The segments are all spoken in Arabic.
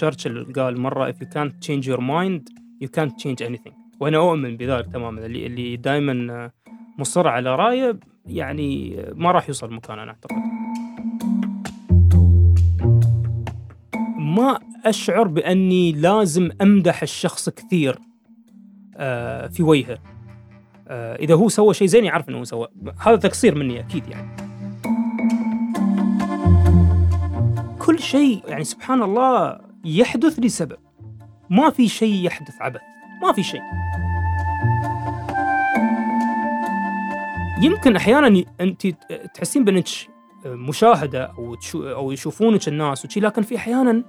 تشرشل قال مرة if you can't change your mind you can't change anything. وأنا أؤمن بذلك تماماً. اللي دائماً مصر على رأيه يعني ما راح يوصل مكانه. أنا أعتقد ما أشعر بأني لازم أمدح الشخص كثير في وجهه. إذا هو سوى شيء زين يعرف أنه سوى. هذا تقصير مني أكيد يعني. كل شيء يعني سبحان الله يحدث لسبب. ما في شيء يحدث عبث. ما في شيء. يمكن أحياناً أنت تحسين بأنك مشاهدة أو يشوفونك الناس وشي، لكن في أحياناً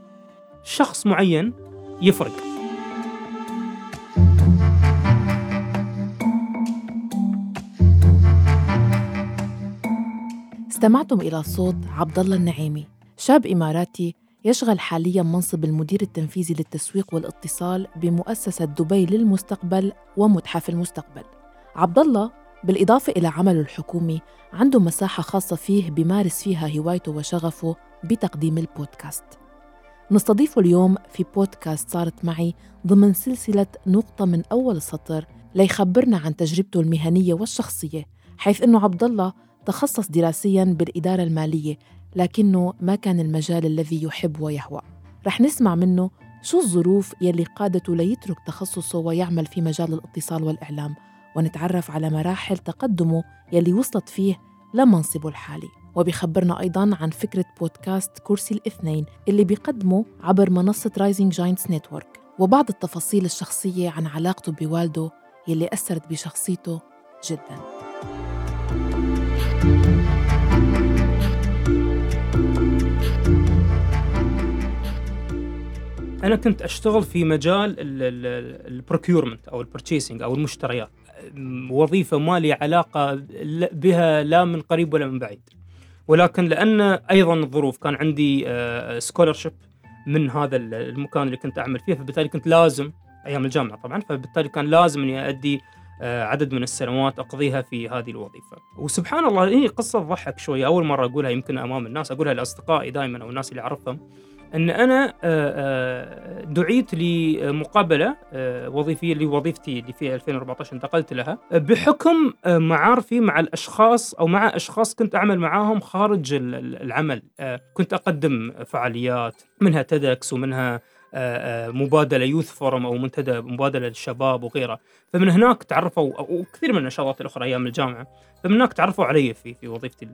شخص معين يفرق. استمعتم إلى صوت عبد الله النعيمي، شاب إماراتي يشغل حالياً منصب المدير التنفيذي للتسويق والاتصال بمؤسسة دبي للمستقبل ومتحف المستقبل. عبد الله بالإضافة إلى عمله الحكومي عنده مساحة خاصة فيه بيمارس فيها هوايته وشغفه بتقديم البودكاست. نستضيفه اليوم في بودكاست صارت معي ضمن سلسلة نقطة من أول السطر ليخبرنا عن تجربته المهنية والشخصية، حيث أنه عبد الله تخصص دراسياً بالإدارة المالية لكنه ما كان المجال الذي يحب ويهوى. رح نسمع منه شو الظروف يلي قادته ليترك تخصصه ويعمل في مجال الاتصال والإعلام، ونتعرف على مراحل تقدمه يلي وصلت فيه لمنصبه الحالي. وبيخبرنا أيضاً عن فكرة بودكاست كرسي الإثنين اللي بيقدمه عبر منصة Rising Giants Network، وبعض التفاصيل الشخصية عن علاقته بوالده يلي أثرت بشخصيته جداً. أنا كنت أشتغل في مجال البروكيورمنت أو البرتشيسنج أو المشتريات، وظيفة ما لي علاقة بها لا من قريب ولا من بعيد، ولكن لأن أيضاً الظروف كان عندي سكولرشيب من هذا المكان اللي كنت أعمل فيه، فبالتالي كنت لازم أيام الجامعة طبعاً، فبالتالي كان لازم أني أؤدي عدد من السنوات أقضيها في هذه الوظيفة. وسبحان الله هي قصة تضحك شوية، أول مرة أقولها يمكن أمام الناس، أقولها لأصدقائي دائماً أو الناس اللي أعرفهم، أن أنا دعيت لمقابلة وظيفية لوظيفتي اللي في 2014 انتقلت لها بحكم معارفي مع الأشخاص أو مع أشخاص كنت أعمل معاهم خارج العمل. كنت أقدم فعاليات منها تيدكس ومنها مبادلة يوث فورم أو منتدى مبادلة للشباب وغيره، فمن هناك تعرفوا وكثير من النشاطات الأخرى أيام الجامعة، فمن هناك تعرفوا علي في وظيفتي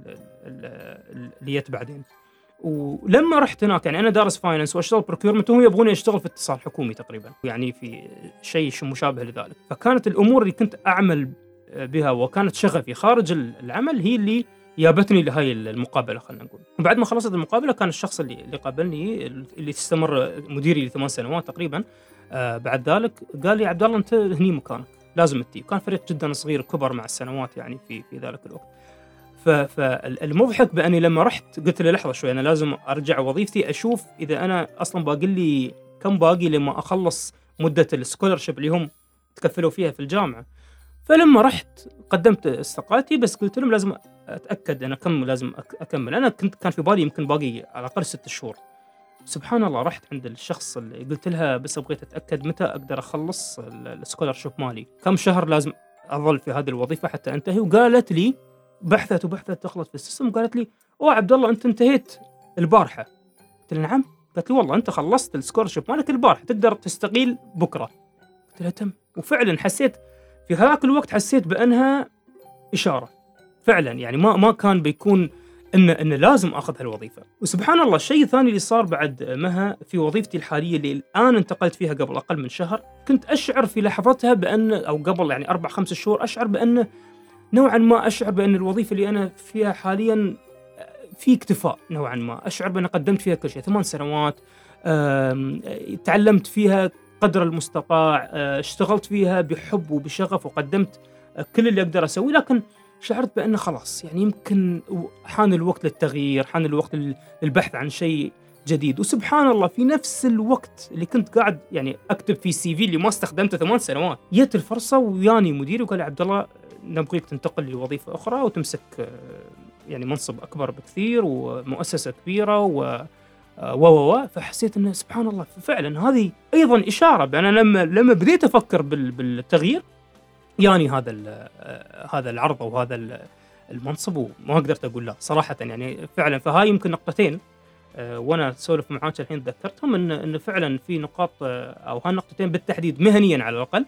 اللي جت بعدين. ولما رحت هناك يعني أنا دارس فاينانس وأشتغل بروكيورمنت وهم يبغوني أشتغل في اتصال حكومي تقريبا، يعني في شيء مشابه لذلك، فكانت الأمور اللي كنت أعمل بها وكانت شغفي خارج العمل هي اللي جابتني لهاي المقابلة خلنا نقول. وبعد ما خلصت المقابلة كان الشخص اللي قابلني اللي استمر مديري لثمان سنوات تقريبا بعد ذلك قال لي عبد الله أنت هني مكانك لازم تجي. كان فريق جدا صغير كبر مع السنوات يعني في ذلك الوقت. فالمضحك بأني لما رحت قلت له لحظة شوي، أنا لازم أرجع وظيفتي أشوف إذا أنا أصلاً باقي لي كم باقي لما أخلص مدة السكولرشيب اللي هم تكفلوا فيها في الجامعة. فلما رحت قدمت استقالتي، بس قلت لهم لازم أتأكد أنا كم لازم أكمل. أنا كان في بالي يمكن باقي على الأقل 6 شهور. سبحان الله رحت عند الشخص اللي قلت لها بس أبغيت أتأكد متى أقدر أخلص السكولرشيب مالي، كم شهر لازم أظل في هذه الوظيفة حتى أنتهي. وقالت لي بحثت دخلت في السيستم وقالت لي أوه عبد الله أنت انتهيت البارحة. قلت لها نعم. قالت لي والله أنت خلصت السكولرشيب مالك البارحة، تقدر تستقيل بكرة. قلت لها تم. وفعلا حسيت في هذاك الوقت حسيت بأنها إشارة فعلا، يعني ما كان بيكون إن لازم أخذ هالوظيفة. وسبحان الله الشيء الثاني اللي صار بعد مها في وظيفتي الحالية اللي الآن انتقلت فيها قبل أقل من شهر، كنت أشعر في لحظتها بأن أو قبل يعني 4-5 شهور أشعر بأن نوعاً ما أشعر بأن الوظيفة اللي أنا فيها حالياً في اكتفاء، نوعاً ما أشعر بأن قدمت فيها كل شيء. 8 سنوات تعلمت فيها قدر المستطاع، اشتغلت فيها بحب وبشغف وقدمت كل اللي أقدر أسويه، لكن شعرت بأنه خلاص يعني يمكن حان الوقت للتغيير، حان الوقت للبحث عن شيء جديد. وسبحان الله في نفس الوقت اللي كنت قاعد يعني أكتب في CV اللي ما استخدمته 8 سنوات، جت الفرصة وياني مديري وقال عبد الله نبغيك تنتقل لوظيفة أخرى وتمسك يعني منصب أكبر بكثير ومؤسسة كبيرة فحسيت أنه سبحان الله فعلا هذه أيضا إشارة. أنا لما بديت أفكر بالتغيير يعني هذا العرض أو هذا المنصب، وما قدرت أقول لا صراحة يعني فعلا. فهاي يمكن نقطتين وأنا أتسولف معاك الحين تذكرتهم، إن فعلا في نقاط أو هالنقطتين بالتحديد مهنيا على الأقل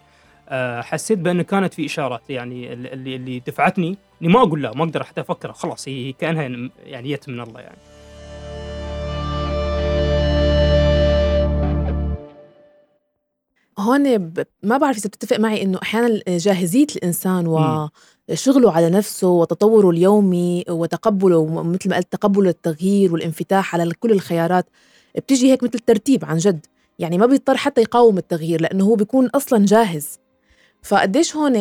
حسيت بأن كانت في إشارات يعني اللي دفعتني إني ما أقول لا، ما أقدر حتى أفكر، خلاص هي كأنها يعني يت من الله يعني. هون ما بعرف إذا بتتفق معي إنه أحيانا جاهزية الإنسان وشغله على نفسه وتطوره اليومي وتقبله، مثل ما قلت تقبل التغيير والانفتاح على كل الخيارات، بتجي هيك مثل ترتيب عن جد، يعني ما بيضطر حتى يقاوم التغيير لأنه هو بيكون أصلا جاهز. فقديش هون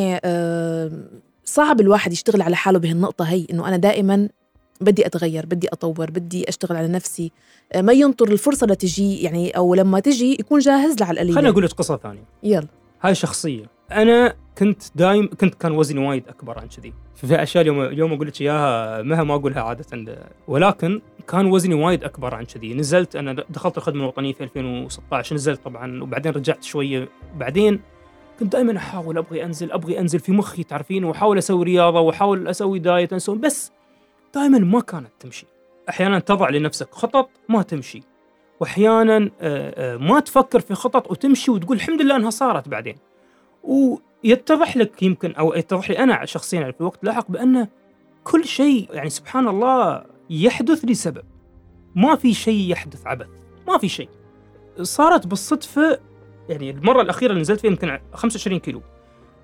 صعب الواحد يشتغل على حاله بهالنقطة هي، إنه أنا دائما بدي أتغير، بدي أطور، بدي أشتغل على نفسي، ما ينطر الفرصة لتجي يعني، أو لما تجي يكون جاهز لها على القليل. خليني أقول لك قصة ثانية. يلا. هاي شخصية. أنا كان وزني وايد أكبر عن كذي. في أشياء اليوم أقول لك إياها ما أقولها عادة، ولكن كان وزني وايد أكبر عن كذي. نزلت، أنا دخلت الخدمة الوطنية في 2016، نزلت طبعا وبعدين رجعت شوية. بعدين كنت دائما أحاول أبغي أنزل في مخي تعرفين، وأحاول أسوي رياضة وأحاول أسوي دايت بس دائما ما كانت تمشي. أحيانا تضع لنفسك خطط ما تمشي، وأحيانا ما تفكر في خطط وتمشي وتقول الحمد لله أنها صارت بعدين. ويتضح لك يمكن أو يتضح لي أنا شخصيا في وقت لاحق بأن كل شيء يعني سبحان الله يحدث لسبب، ما في شيء يحدث عبث، ما في شيء صارت بالصدفة. يعني المرة الأخيرة اللي نزلت فيها يمكن 25 كيلو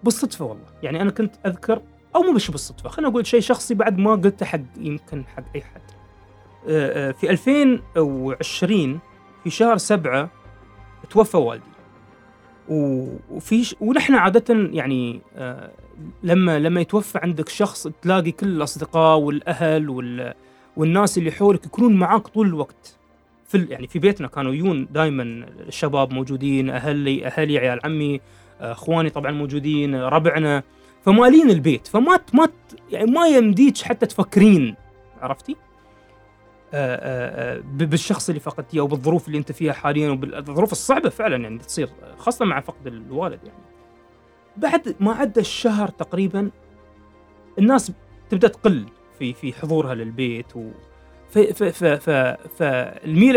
بالصدفة والله، يعني أنا كنت أذكر أو مو بش بالصدفة، خلنا أقول شيء شخصي بعد ما قلته حق يمكن حق أي حد. في 2020 في شهر 7 توفى والدي، ونحن عادة يعني لما يتوفى عندك شخص تلاقي كل الأصدقاء والأهل والناس اللي حولك يكونون معاك طول الوقت. في بيتنا كانوا يجون دائما الشباب موجودين، أهلي عيال عمي، أخواني طبعا موجودين، ربعنا، فمالين البيت، فما يعني ما يمديك حتى تفكرين عرفتي بالشخص اللي فقدتيه او بالظروف اللي انت فيها حاليا وبالظروف الصعبه فعلا يعني تصير خاصه مع فقد الوالد. يعني بعد ما عدى الشهر تقريبا الناس تبدا تقل في حضورها للبيت، و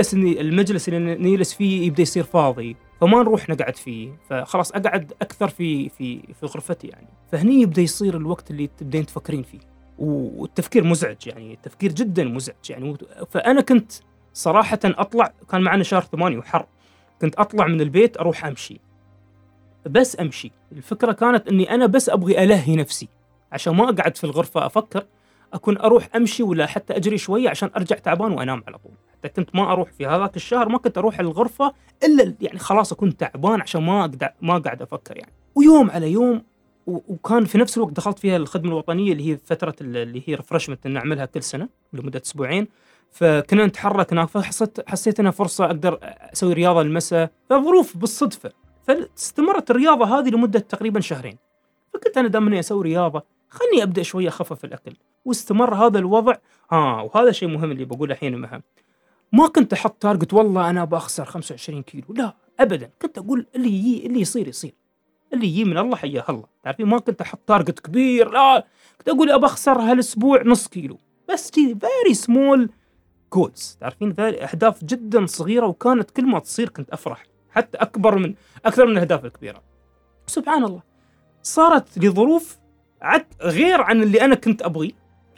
المجلس اللي نجلس فيه يبدا يصير فاضي، فما نروح نقعد فيه، فخلاص أقعد أكثر في غرفتي يعني. فهني يبدأ يصير الوقت اللي تبدين تفكرين فيه، والتفكير مزعج يعني، التفكير جدا مزعج يعني. فأنا كنت صراحة أطلع، كان معنا شهر 8 وحر، كنت أطلع من البيت أروح أمشي، بس أمشي. الفكرة كانت أني أنا بس أبغي ألهي نفسي عشان ما أقعد في الغرفة أفكر، أكون أروح أمشي ولا حتى أجري شوية عشان أرجع تعبان وأنام على طول. حتى كنت ما أروح في هذاك الشهر، ما كنت أروح الغرفة إلا يعني خلاص أكون تعبان عشان ما قاعد أفكر يعني. ويوم على يوم، وكان في نفس الوقت دخلت فيها الخدمة الوطنية اللي هي فترة اللي هي رفرشمنت نعملها كل سنة لمدة أسبوعين، فكنا نتحرك هناك، فحسيت أنها فرصة أقدر أسوي رياضة المساء، فظروف بالصدفة، فاستمرت الرياضة هذه لمدة تقريبا شهرين. فكنت أنا دائما أسوي رياضة، خلني أبدأ شوية أخفف الأكل، واستمر هذا الوضع. وهذا شيء مهم اللي بقوله الحين مهم، ما كنت أحط تارجت والله أنا بأخسر 25 كيلو، لا أبدا، كنت أقول اللي يصير، اللي يجي من الله حياه الله تعرفين. ما كنت أحط تارجت كبير، لا كنت أقول أبخسر هالأسبوع نص كيلو بس، كذي very small goals تعرفين، أهداف جدا صغيرة، وكانت كل ما تصير كنت أفرح، حتى أكثر من الأهداف الكبيرة. سبحان الله صارت لظروف غير عن اللي أنا كنت أبغي،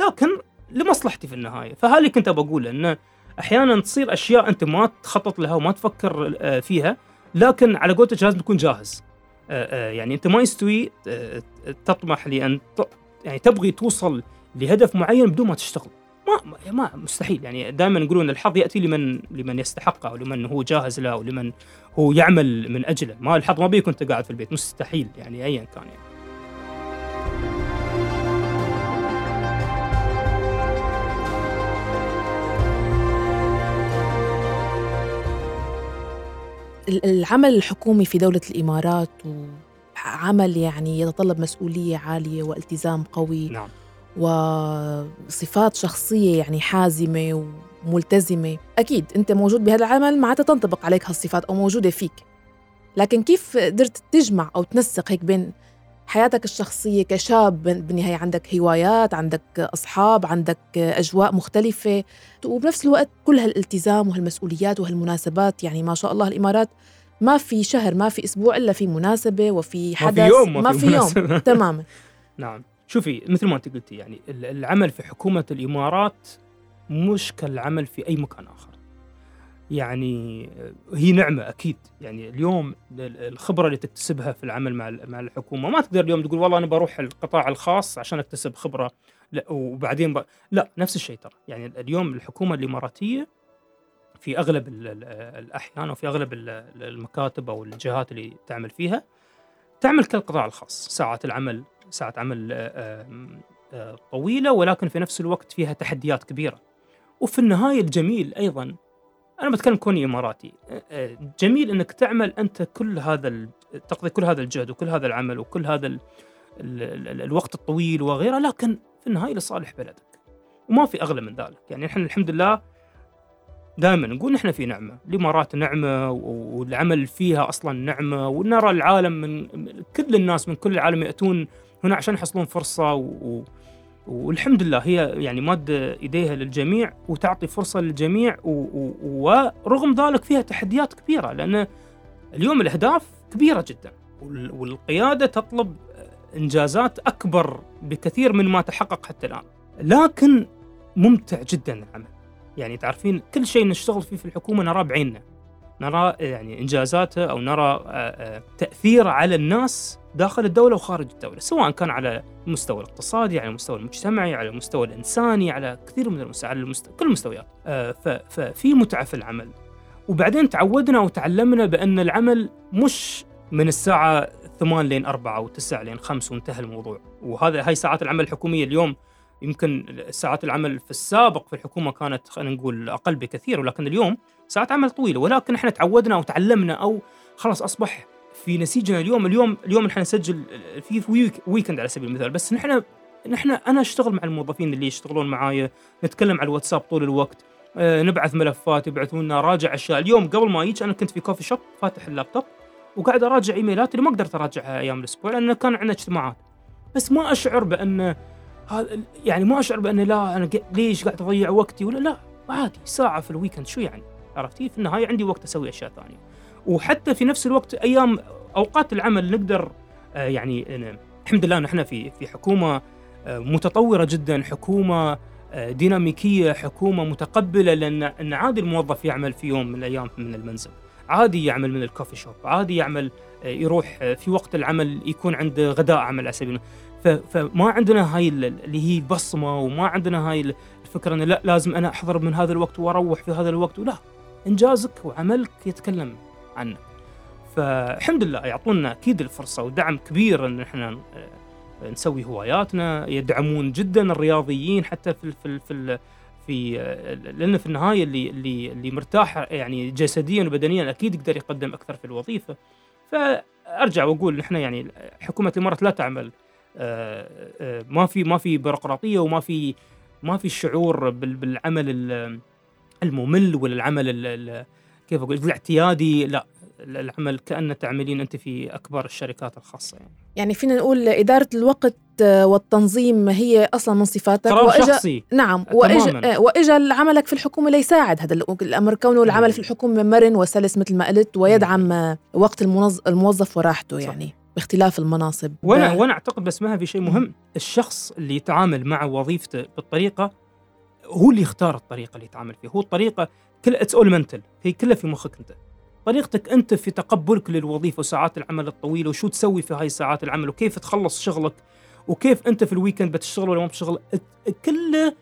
لكن لمصلحتي في النهاية. فهالي كنت بقول أن أحيانا تصير أشياء أنت ما تخطط لها وما تفكر فيها، لكن على قولتك لازم تكون جاهز. يعني أنت ما يستوي تطمح لأن يعني تبغي توصل لهدف معين بدون ما تشتغل، ما مستحيل يعني. دائما يقولون الحظ يأتي لمن يستحقه، ولمن هو جاهز له، ولمن هو يعمل من أجله. ما الحظ ما بيكون أنت قاعد في البيت، مستحيل يعني أيا كان يعني. العمل الحكومي في دولة الإمارات وعمل يعني يتطلب مسؤولية عالية والتزام قوي، نعم، وصفات شخصية يعني حازمة ملتزمة. أكيد أنت موجود بهذا العمل معناتها تنطبق عليك هالصفات أو موجودة فيك، لكن كيف قدرت تجمع أو تنسق هيك بين حياتك الشخصية كشاب، بالنهاية عندك هوايات، عندك أصحاب، عندك أجواء مختلفة، وبنفس الوقت كل هالالتزام وهالمسؤوليات وهالمناسبات؟ يعني ما شاء الله الإمارات ما في شهر ما في أسبوع إلا في مناسبة وفي حدث، ما في يوم تماما. نعم شوفي، مثل ما أنت قلتي يعني العمل في حكومة الإمارات مش كالعمل في أي مكان آخر، يعني هي نعمة أكيد. يعني اليوم الخبرة اللي تكتسبها في العمل مع الحكومة ما تقدر اليوم تقول والله أنا بروح القطاع الخاص عشان أكتسب خبرة وبعدين لا، نفس الشيء ترى. يعني اليوم الحكومة الإماراتية في أغلب الأحيان وفي أغلب المكاتب أو الجهات اللي تعمل فيها تعمل كالقطاع الخاص، ساعات عمل طويلة، ولكن في نفس الوقت فيها تحديات كبيرة. وفي النهاية الجميل أيضاً، أنا بتكلم كوني إماراتي، جميل أنك تعمل أنت كل هذا، تقضي كل هذا الجهد وكل هذا العمل وكل هذا الوقت الطويل وغيره، لكن في النهاية لصالح بلدك وما في أغلى من ذلك. يعني نحن الحمد لله دائما نقول نحن في نعمة، الإمارات نعمة والعمل فيها أصلا نعمة، ونرى العالم من كل الناس من كل العالم يأتون هنا عشان يحصلون فرصة والحمد لله هي يعني مد إيديها للجميع وتعطي فرصة للجميع، ورغم ذلك فيها تحديات كبيرة، لأن اليوم الأهداف كبيرة جدا والقيادة تطلب إنجازات أكبر بكثير من ما تحقق حتى الآن، لكن ممتع جدا العمل. يعني تعرفين كل شيء نشتغل فيه في الحكومة نرى بعيننا، نرى يعني إنجازاته أو نرى تأثيره على الناس داخل الدولة وخارج الدولة، سواء كان على المستوى الاقتصادي، على المستوى المجتمعي، على المستوى الإنساني، على كثير من كل المستويات. ففي متعة في العمل. وبعدين تعودنا وتعلمنا بأن العمل مش من الساعة 8 لين 4 و9 لين 5 وانتهى الموضوع. هاي ساعات العمل الحكومية اليوم. يمكن ساعات العمل في السابق في الحكومة كانت خلينا نقول أقل بكثير، ولكن اليوم ساعات عمل طويلة، ولكن احنا تعودنا وتعلمنا أو خلاص أصبح في نسيجنا. اليوم نحن نسجل في ويكند على سبيل المثال، بس نحن أنا أشتغل مع الموظفين اللي يشتغلون معايا، نتكلم على الواتساب طول الوقت، نبعث ملفات، يبعثون لنا، راجع أشياء. اليوم قبل ما يجي أنا كنت في كوفي شوب فاتح اللابتوب وقاعد أراجع إيميلات اللي ما قدرت أراجعها أيام الأسبوع لأن كان عندنا اجتماعات، بس ما أشعر بأن يعني ما أشعر بأن لا أنا ليش قاعد أضيع وقتي ولا لا، عادي ساعة في الويكند شو يعني، عرفتي؟ في النهاية عندي وقت أسوي أشياء ثانية. وحتى في نفس الوقت أيام أوقات العمل نقدر يعني الحمد لله نحن في حكومة متطورة جدا، حكومة ديناميكية، حكومة متقبلة، لأن عادي الموظف يعمل في يوم من الأيام من المنزل، عادي يعمل من الكوفي شوب، عادي يعمل يروح في وقت العمل يكون عنده غداء عمل على سبيل المثال. فما عندنا هاي اللي هي بصمة، وما عندنا هاي الفكرة أن لا لازم أنا أحضر من هذا الوقت وأروح في هذا الوقت، ولا إنجازك وعملك يتكلم عنه. فالحمد لله يعطونا أكيد الفرصة ودعم كبير أن إحنا نسوي هواياتنا، يدعمون جدا الرياضيين حتى في لأن في النهاية اللي مرتاح يعني جسديا وبدنيا أكيد يقدر يقدم أكثر في الوظيفة. فأرجع وأقول نحن يعني حكومة الإمارات لا تعمل ما في بيروقراطية، وما في شعور بالعمل الممل ولا العمل كيف أقول الاعتيادي، لا العمل كأنه تعملين أنت في أكبر الشركات الخاصة. يعني فينا نقول إدارة الوقت والتنظيم هي أصلا من صفاتك، نعم، وإجا عملك في الحكومة ليساعد هذا الأمر، كونه العمل في الحكومة مرن وسلس مثل ما قلت، ويدعم وقت الموظف وراحته، يعني باختلاف المناصب. وأنا أعتقد بس ما في شيء مهم، الشخص اللي يتعامل مع وظيفته بالطريقة هو اللي يختار الطريقة اللي يتعامل فيها، هو الطريقة it's all mental، هي كلها في مخك أنت، طريقتك أنت في تقبلك للوظيفة وساعات العمل الطويلة وشو تسوي في هاي ساعات العمل وكيف تخلص شغلك وكيف أنت في الويكند بتشتغل ولا ما بتشتغل، كل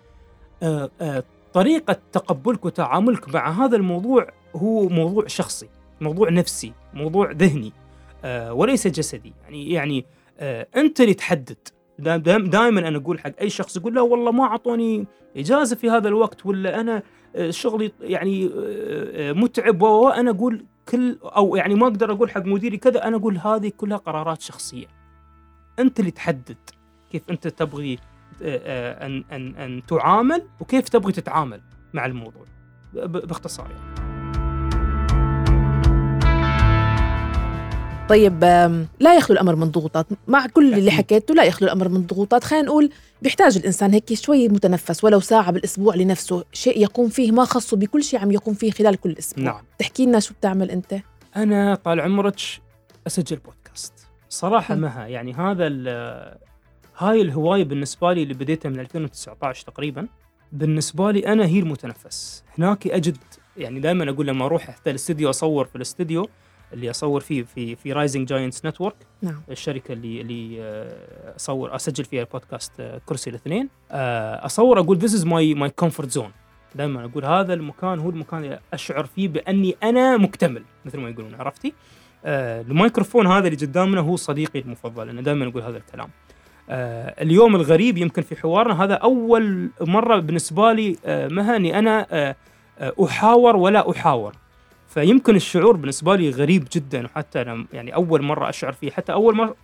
طريقة تقبلك وتعاملك مع هذا الموضوع هو موضوع شخصي، موضوع نفسي، موضوع ذهني وليس جسدي. يعني أنت اللي تحدد. دائما أنا أقول حق أي شخص يقول لا والله ما عطوني إجازة في هذا الوقت ولا أنا شغلي يعني متعب، وأنا أقول كل أو يعني ما أقدر أقول حق مديري كذا، أنا أقول هذه كلها قرارات شخصية، أنت اللي تحدد كيف أنت تبغي أن تعامل وكيف تبغي تتعامل. مع الموضوع باختصار يعني. طيب لا يخلو الأمر من ضغوطات، مع كل اللي حكيته لا يخلو الأمر من ضغوطات. خلينا نقول بيحتاج الإنسان هيك شوي متنفس ولو ساعة بالأسبوع لنفسه، شيء يقوم فيه ما خصه بكل شيء عم يقوم فيه خلال كل أسبوع. نعم. تحكي لنا شو بتعمل أنت؟ أنا طال عمرك أسجل بودكاست صراحة مها، يعني هاي الهواية بالنسبة لي اللي بديتها من 2019 تقريبا، بالنسبة لي أنا هي المتنفس. هناك أجد يعني دائما أقول لما أروح حتى الاستديو أصور في الاستديو اللي أصور فيه في Rising Giants Network. نعم. الشركة اللي أصور أسجل فيها البودكاست كرسي الإثنين، أصور أقول this is my comfort zone. دائما أقول هذا المكان هو المكان اللي أشعر فيه بأني أنا مكتمل مثل ما يقولون، عرفتي؟ الميكروفون هذا اللي قدامنا هو صديقي المفضل، أنا دائما أقول هذا الكلام. اليوم الغريب يمكن في حوارنا هذا أول مرة بالنسبة لي مهني أنا أحاور ولا أحاور، فيمكن الشعور بالنسبة لي غريب جداً، وحتى أنا يعني أول مرة أشعر فيه، حتى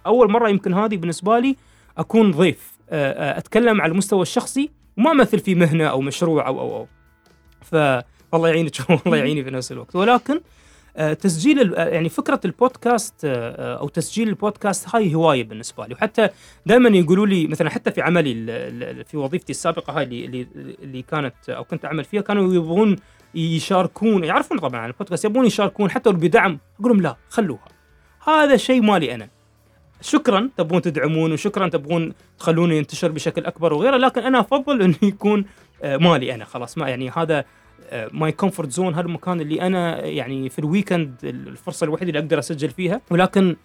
أول مرة يمكن هذه بالنسبة لي أكون ضيف أتكلم على المستوى الشخصي وما مثل في مهنة أو مشروع أو فالله يعينك والله يعيني في نفس الوقت. ولكن تسجيل يعني فكرة البودكاست أو تسجيل البودكاست هاي هواية بالنسبة لي، وحتى دائما يقولوا لي مثلا حتى في عملي في وظيفتي السابقة هاي اللي كانت أو كنت أعمل فيها كانوا يبغون يشاركون، يعرفون طبعا عن البودكاست، يبون يشاركون حتى بدعم، أقولهم لا خلوها، هذا شيء مالي أنا، شكرا تبون تدعمون وشكرا تبون تخلوني ينتشر بشكل أكبر وغيره، لكن أنا أفضل أنه يكون مالي أنا خلاص، ما يعني هذا ماي كومفورت زون، هذا المكان اللي أنا يعني في الويكند الفرصة الوحيدة اللي أقدر أسجل فيها. ولكن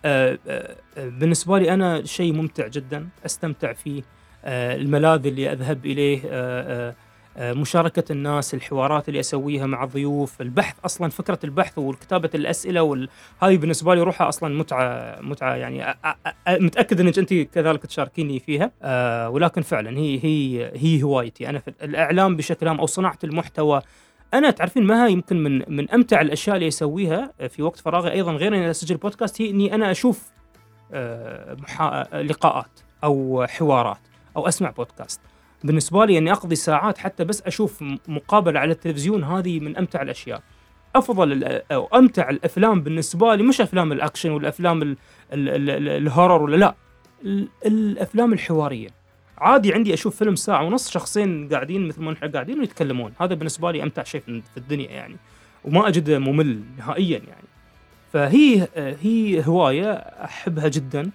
بالنسبة لي أنا شيء ممتع جدا أستمتع فيه، الملاذ اللي أذهب إليه، مشاركة الناس، الحوارات اللي أسويها مع الضيوف، البحث أصلا، فكرة البحث والكتابة الأسئلة هاي بالنسبة لي روحها أصلا متعة يعني، متأكد أنك أنت كذلك تشاركيني فيها. ولكن فعلا هي هوايتي أنا في الإعلام بشكل عام أو صناعة المحتوى. أنا تعرفين ما هي يمكن من أمتع الأشياء اللي أسويها في وقت فراغي أيضا غير أن أسجل بودكاست، هي أني أنا أشوف لقاءات أو حوارات أو أسمع بودكاست. بالنسبة لي أني أقضي ساعات حتى بس أشوف مقابلة على التلفزيون، هذه من أمتع الأشياء. أفضل أو أمتع الأفلام بالنسبة لي مش أفلام الأكشن والأفلام الهورر ولا لا، الأفلام الحوارية. عادي عندي أشوف فيلم ساعة ونص، شخصين قاعدين مثل ما نحن قاعدين ويتكلمون، هذا بالنسبة لي أمتع شيء في الدنيا يعني، وما أجد ممل نهائيا يعني. فهي هواية أحبها جدا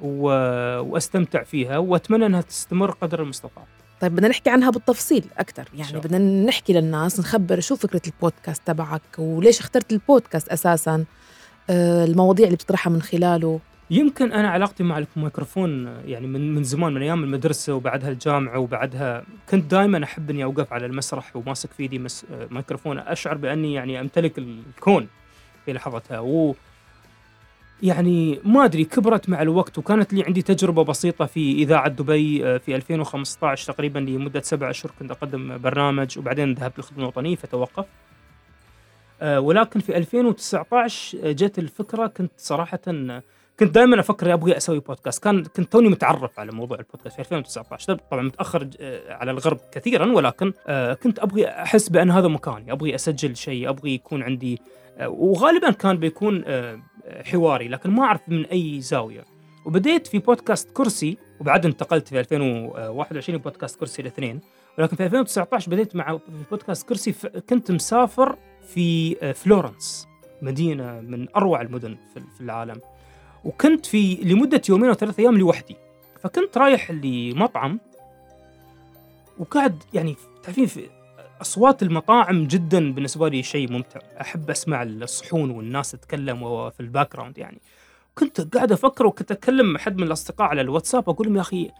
وأستمتع فيها، وأتمنى أنها تستمر قدر المستطاع. طيب بدنا نحكي عنها بالتفصيل أكثر يعني شو. بدنا نحكي للناس، نخبر شو فكرة البودكاست تبعك وليش اخترت البودكاست أساساً، المواضيع اللي بتطرحها من خلاله. يمكن أنا علاقتي مع الميكروفون يعني من زمان، من أيام المدرسة وبعدها الجامعة، وبعدها كنت دائماً أحب أني أوقف على المسرح وماسك في يدي ميكروفون، أشعر بأني يعني أمتلك الكون في لحظتها، يعني ما أدري كبرت مع الوقت. وكانت لي عندي تجربة بسيطة في إذاعة دبي في 2015 تقريبا لمدة 7 أشهر، كنت أقدم برنامج وبعدين ذهبت للخدمة الوطنية فتوقف. ولكن في 2019 جت الفكرة، كنت صراحة كنت دائما أفكر أبغي أسوي بودكاست، كنت توني متعرف على موضوع البودكاست في 2019، طبعا متأخر على الغرب كثيرا، ولكن كنت أبغي أحس بأن هذا مكاني، أبغي أسجل شيء، أبغي يكون عندي، وغالبا كان بيكون حواري لكن ما أعرف من أي زاوية. وبديت في بودكاست كرسي، وبعد انتقلت في 2021 بودكاست كرسي الاثنين، ولكن في 2019 بديت مع بودكاست كرسي. كنت مسافر في فلورنس، مدينة من أروع المدن في العالم، وكنت في لمدة 2 أو 3 أيام لوحدي. فكنت رايح لمطعم وقاعد يعني تعرفين في أصوات المطاعم جداً بالنسبة لي شيء ممتع، أحب أسمع الصحون والناس تتكلم وفي الباكراوند يعني. كنت قاعد أفكر، وكنت أتكلم مع حد من الأصدقاء على الواتساب أقول لهم يا أخي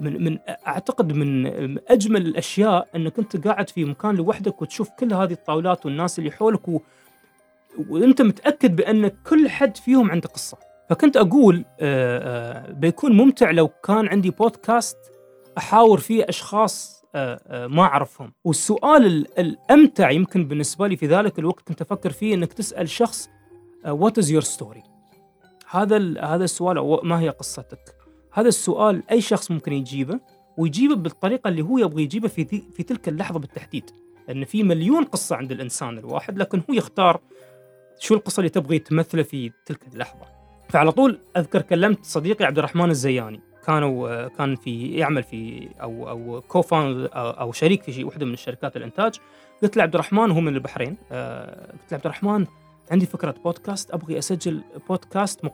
من أعتقد من أجمل الأشياء أنك أنت قاعد في مكان لوحدك وتشوف كل هذه الطاولات والناس اللي حولك وأنت متأكد بأن كل حد فيهم عنده قصة. فكنت أقول بيكون ممتع لو كان عندي بودكاست أحاور فيه أشخاص ما أعرفهم. والسؤال الأمتع يمكن بالنسبة لي في ذلك الوقت كنت أفكر فيه أنك تسأل شخص what is your story، هذا السؤال أو ما هي قصتك، هذا السؤال أي شخص ممكن يجيبه ويجيبه بالطريقة اللي هو يبغى يجيبه في تلك اللحظة بالتحديد. أن في مليون قصة عند الإنسان الواحد، لكن هو يختار شو القصة اللي تبغي تمثله في تلك اللحظة. فعلى طول أذكر كلمت صديقي عبد الرحمن الزياني، كان في يعمل في أو كوفاوندر أو شريك في وحدة من الشركات الإنتاج. قلت له عبد الرحمن، هو من البحرين، قلت له عبد الرحمن عندي فكرة بودكاست، أبغي أسجل بودكاست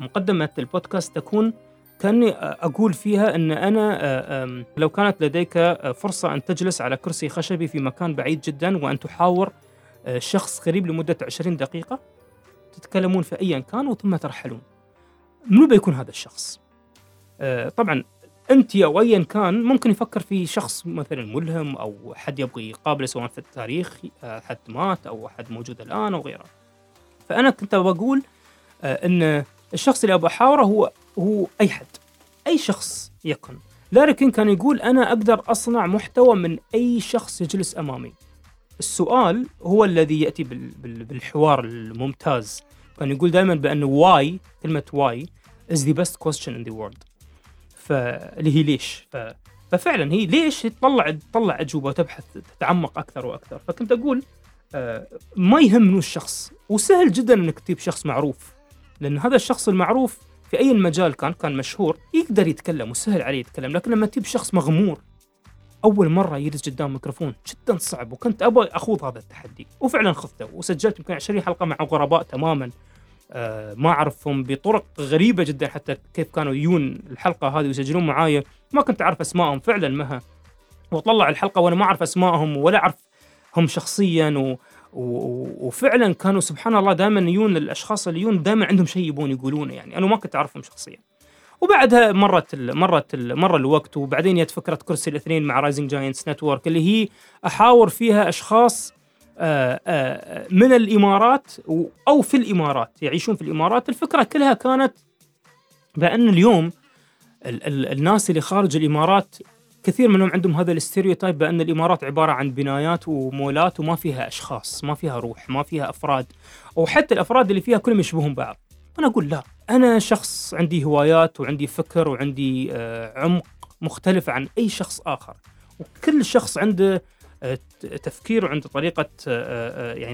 مقدمة البودكاست تكون كأني أقول فيها أن أنا لو كانت لديك فرصة أن تجلس على كرسي خشبي في مكان بعيد جدا وأن تحاور شخص قريب لمدة 20 دقيقة، تتكلمون في أي كان وثم ترحلون، منو بيكون هذا الشخص؟ طبعا أنت أو أي كان ممكن يفكر في شخص مثلا ملهم أو حد يبغي يقابله، سواء في التاريخ حد مات أو حد موجود الآن أو غيره. فأنا كنت بقول أن الشخص اللي أبغى أحاوره هو أي حد، أي شخص يكن. لاركن كان يقول أنا أقدر أصنع محتوى من أي شخص يجلس أمامي، السؤال هو الذي يأتي بالحوار الممتاز. كان يقول دائما بأن why، كلمة why is the best question in the world، فاللي هي ليش. ففعلا هي ليش تطلع أجوبة وتبحث تتعمق أكثر وأكثر. فكنت أقول ما يهمني الشخص، وسهل جدا أنك تجيب شخص معروف، لأن هذا الشخص المعروف في أي مجال كان مشهور يقدر يتكلم وسهل عليه يتكلم. لكن لما تجيب شخص مغمور أول مرة يجلس قدام ميكروفون جدا صعب، وكنت أبغى أخوض هذا التحدي، وفعلا خذته وسجلت يمكن 20 حلقة مع غرباء تماما ما أعرفهم بطرق غريبة جدا، حتى كيف كانوا يجون الحلقة هذه ويسجلون معايا ما كنت أعرف أسمائهم فعلا مها، وطلع الحلقة وأنا ما أعرف أسمائهم ولا أعرف هم شخصيا وفعلا كانوا سبحان الله دائما يجون الأشخاص اللي يجون دائما عندهم شيء يبون يقولونه، يعني أنا ما كنت أعرفهم شخصيا. وبعدها مرت الوقت، وبعدين جت فكرة كرسي الإثنين مع Rising Giants Network اللي هي أحاور فيها أشخاص من الإمارات أو في الإمارات، يعيشون في الإمارات. الفكرة كلها كانت بأن اليوم الناس اللي خارج الإمارات كثير منهم عندهم هذا الاستيريوتايب بأن الإمارات عبارة عن بنايات ومولات وما فيها أشخاص، ما فيها روح، ما فيها أفراد، أو حتى الأفراد اللي فيها كلهم يشبهون بعض. أنا أقول لا، أنا شخص عندي هوايات وعندي فكر وعندي عمق مختلف عن أي شخص آخر، وكل شخص عنده تفكير وعنده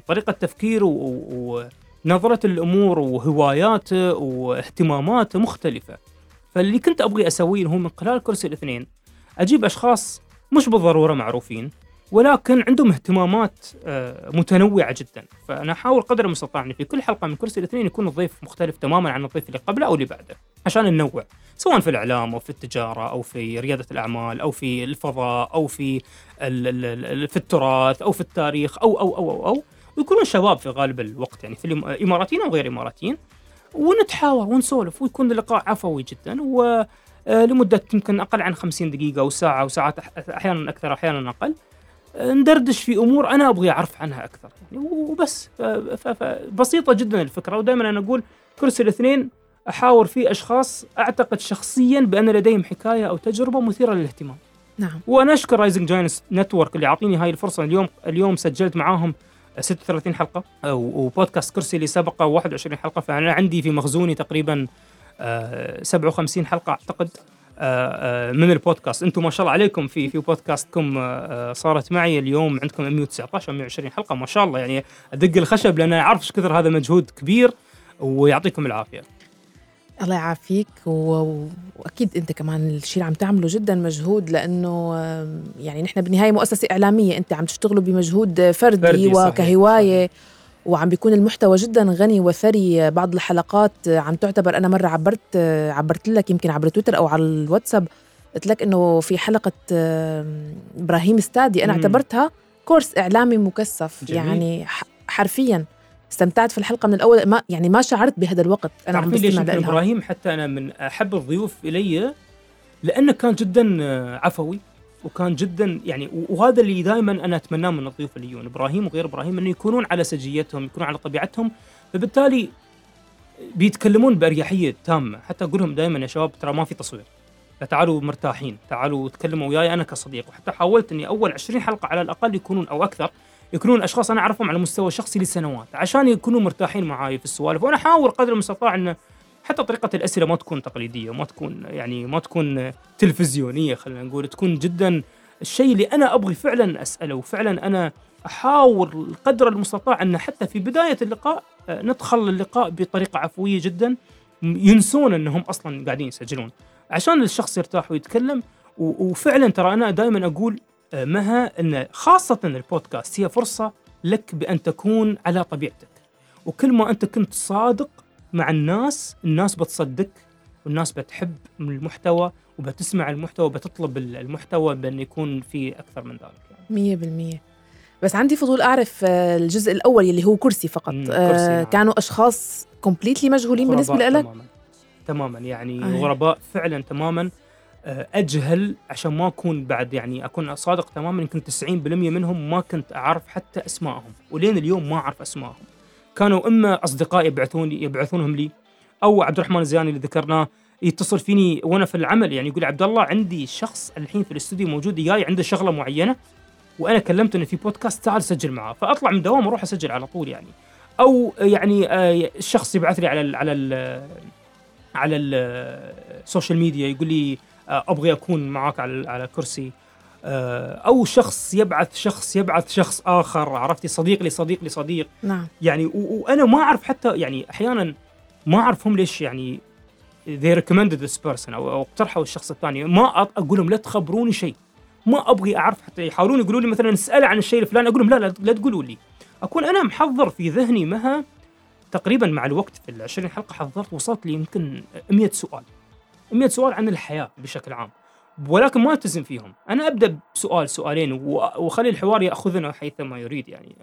طريقة تفكير ونظرة الأمور وهواياته واهتماماته مختلفة. فاللي كنت أبغي أسويه هو من خلال كرسي الإثنين أجيب أشخاص مش بالضرورة معروفين، ولكن عندهم اهتمامات متنوعة جدا. فأنا أحاول قدر المستطاع أن في كل حلقة من كرسي الإثنين يكون الضيف مختلف تماما عن الضيف اللي قبله أو اللي بعده، عشان ننوع، سواء في الإعلام أو في التجارة أو في ريادة الأعمال أو في الفضاء أو في التراث أو في التاريخ أو ويكونون شباب في غالب الوقت، يعني في إماراتيين أو غير إماراتيين، ونتحاور ونسولف، ويكون اللقاء عفوي جدا ولمدة يمكن أقل عن 50 دقيقة أو ساعة، وساعات أحيانا أكثر أحيانا أقل، ندردش في أمور أنا أبغي أعرف عنها أكثر يعني، وبس. بسيطة جدا الفكرة. ودائما أنا أقول كرسي الإثنين أحاور فيه أشخاص أعتقد شخصيا بأن لديهم حكاية أو تجربة مثيرة للاهتمام. نعم. وأنا أشكر رايزنج جاينس نتورك اللي عطيني هاي الفرصة. اليوم سجلت معاهم 36 حلقة، وبودكاست كرسي اللي سبقه 21 حلقة، فأنا عندي في مخزوني تقريبا 57 حلقة أعتقد من البودكاست. أنتم ما شاء الله عليكم في بودكاستكم صارت معي، اليوم عندكم 119 120 حلقة، ما شاء الله، يعني أدق الخشب، لأن أعرفش كثر هذا مجهود كبير، ويعطيكم العافية. الله يعافيك، وأكيد أنت كمان الشيء اللي عم تعمله جدا مجهود، لأنه يعني نحن بالنهاية مؤسسة إعلامية، أنت عم تشتغلوا بمجهود فردي وكهواية، وعم بيكون المحتوى جدا غني وثري. بعض الحلقات عم تعتبر، أنا مرة عبرت لك يمكن عبر تويتر أو على الواتساب، قلت لك إنه في حلقة إبراهيم استادي أنا اعتبرتها كورس إعلامي مكثف، يعني حرفيا استمتعت في الحلقة من الأول، ما شعرت بهذا الوقت أنا عم بسمع لها. إبراهيم حتى أنا من أحب الضيوف إلي، لأنه كان جدا عفوي، وكان جدا يعني، وهذا اللي دائما أنا أتمناه من الضيوف اللي يجون إبراهيم وغير إبراهيم، إنه يكونون على سجيتهم، يكونون على طبيعتهم، فبالتالي بيتكلمون بأريحية تامة. حتى أقولهم دائما يا شباب ترى ما في تصوير، تعالوا مرتاحين، تعالوا تكلموا وياي أنا كصديق. وحتى حاولت إني أول 20 حلقة على الأقل يكونون أو أكثر يكونون أشخاص أنا أعرفهم على مستوى شخصي لسنوات، عشان يكونوا مرتاحين معاي في السوالف. وأنا أحاول قدر المستطاع إن حتى طريقة الأسئلة ما تكون تقليدية، ما تكون تلفزيونية، خلينا نقول تكون جدا الشيء اللي أنا أبغي فعلا أسأله، وفعلا أنا أحاول قدر المستطاع أن حتى في بداية اللقاء ندخل اللقاء بطريقة عفوية جدا، ينسون أنهم أصلا قاعدين يسجلون عشان الشخص يرتاح ويتكلم. وفعلا ترى أنا دائما أقول مها أن خاصة البودكاست هي فرصة لك بأن تكون على طبيعتك، وكل ما أنت كنت صادق مع الناس، الناس بتصدق والناس بتحب المحتوى وبتسمع المحتوى وبتطلب المحتوى بأن يكون فيه أكثر من ذلك. 100%. بس عندي فضول أعرف الجزء الأول اللي هو كرسي فقط. كرسي. كانوا أشخاص كومبليتلي مجهولين بالنسبة لك؟ تماماً يعني غرباء فعلاً تماماً. أجهل عشان ما أكون بعد يعني أكون صادق تماماً، يمكن 90% منهم ما كنت أعرف حتى أسمائهم، ولين اليوم ما أعرف أسمائهم. كانوا إما أصدقاء يبعثونهم لي، أو عبد الرحمن الزياني اللي ذكرناه يتصل فيني وأنا في العمل، يعني يقول عبد الله عندي شخص الحين في الاستوديو موجود جاي عنده شغلة معينة، وأنا كلمت إنه في بودكاست تعال سجل معاه، فأطلع من دوام وأروح أسجل على طول يعني. أو يعني الشخص يبعث لي على السوشيال ميديا يقول لي أبغي أكون معاك على كرسي، أو شخص يبعث شخص آخر، عرفتي صديق لي نعم. يعني وأنا ما أعرف حتى يعني أحيانا ما أعرفهم ليش يعني they recommended this person أو اقترحوا الشخص الثاني، ما أقولهم لا تخبروني شيء، ما أبغي أعرف، حتى يحاولون يقولوا لي مثلا اسأل عن الشيء الفلاني، أقولهم لا تقولوا لي. أكون أنا محضر في ذهني مها تقريبا مع الوقت في 20 حلقة حضرت وصلت لي يمكن 100 سؤال عن الحياة بشكل عام، ولكن ما التزم فيهم. أنا أبدأ بسؤال سؤالين وخلي الحوار يأخذنا حيثما يريد يعني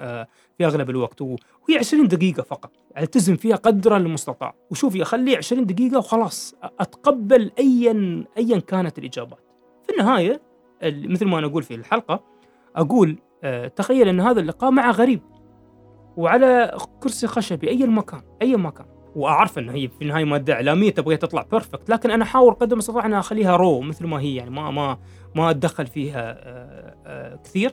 في أغلب الوقت، وهي 20 دقيقة فقط ألتزم فيها قدر المستطاع. وشوفي أخلي 20 دقيقة وخلاص أتقبل أيا كانت الإجابات. في النهاية مثل ما أنا أقول في الحلقة، أقول تخيل أن هذا اللقاء مع غريب وعلى كرسي خشبي أي مكان، وأعرف أن هي في النهاية مادة إعلامية تبغي تطلع بيرفكت، لكن أنا أحاول قدر المستطاع أن أخليها رو مثل ما هي، يعني ما أتدخل فيها كثير،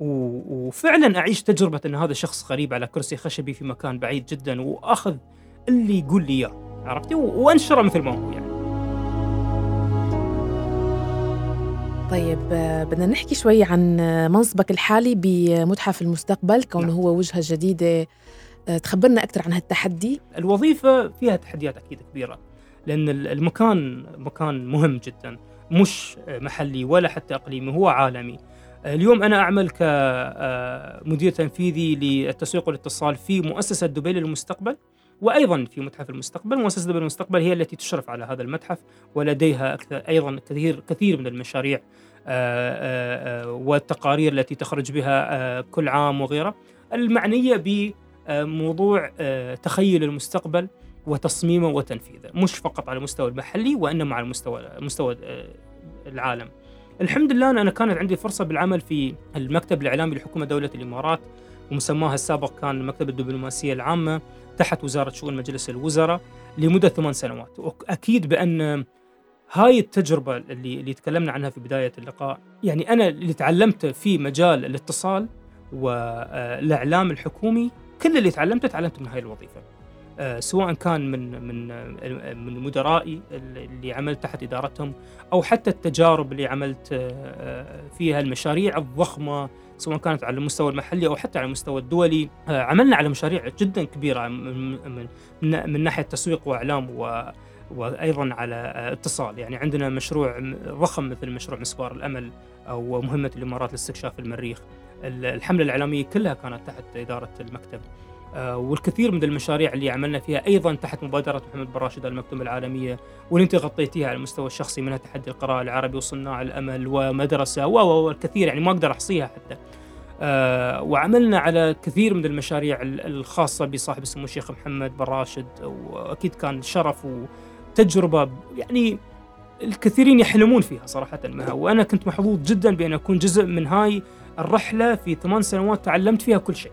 وفعلا أعيش تجربة أن هذا شخص غريب على كرسي خشبي في مكان بعيد جدا، وأخذ اللي يقول لي إياه، عرفتي، وأنشره مثل ما هو يعني. طيب بدنا نحكي شوي عن منصبك الحالي بمتحف المستقبل، كونه نعم. هو وجهة جديدة، تخبرنا أكثر عن هالتحدي. الوظيفة فيها تحديات أكيد كبيرة، لأن المكان مكان مهم جدا، مش محلي ولا حتى إقليمي، هو عالمي. اليوم أنا أعمل كمدير تنفيذي للتسويق والاتصال في مؤسسة دبي للمستقبل، وأيضاً في متحف المستقبل. مؤسسة دبي للمستقبل هي التي تشرف على هذا المتحف، ولديها أكثر أيضاً كثير من المشاريع والتقارير التي تخرج بها كل عام وغيرها، المعنية بموضوع تخيل المستقبل وتصميمه وتنفيذه، مش فقط على المستوى المحلي وإنما على مستوى العالم. الحمد لله أنا كانت عندي فرصة بالعمل في المكتب الإعلامي لحكومة دولة الإمارات، ومسماها السابق كان مكتب الدبلوماسية العامة تحت وزارة شؤون مجلس الوزراء لمدة 8 سنوات. وأكيد بأن هاي التجربة اللي تكلمنا عنها في بداية اللقاء، يعني أنا اللي تعلمته في مجال الاتصال والإعلام الحكومي، كل اللي تعلمته من هاي الوظيفة، سواء كان من مدرائي اللي عملت تحت إدارتهم، أو حتى التجارب اللي عملت فيها المشاريع الضخمة، سواء كانت على المستوى المحلي أو حتى على المستوى الدولي. عملنا على مشاريع جدا كبيرة من ناحية تسويق وإعلام وأيضا على اتصال. يعني عندنا مشروع ضخم مثل مشروع مسبار الأمل، أو مهمة الإمارات لاستكشاف المريخ، الحملة الإعلامية كلها كانت تحت إدارة المكتب، والكثير من المشاريع اللي عملنا فيها أيضا تحت مبادرة محمد بن راشد المكتوم العالمية، واللي أنت غطيتيها على المستوى الشخصي، منها تحدي القراءة العربي وصناع الأمل ومدرسة والكثير، يعني ما أقدر أحصيها حتى. وعملنا على كثير من المشاريع الخاصة بصاحب السمو الشيخ محمد بن راشد، وأكيد كان شرف وتجربة يعني الكثيرين يحلمون فيها صراحة معها، وأنا كنت محظوظ جدا بأن أكون جزء من هاي الرحلة. في 8 سنوات تعلمت فيها كل شيء،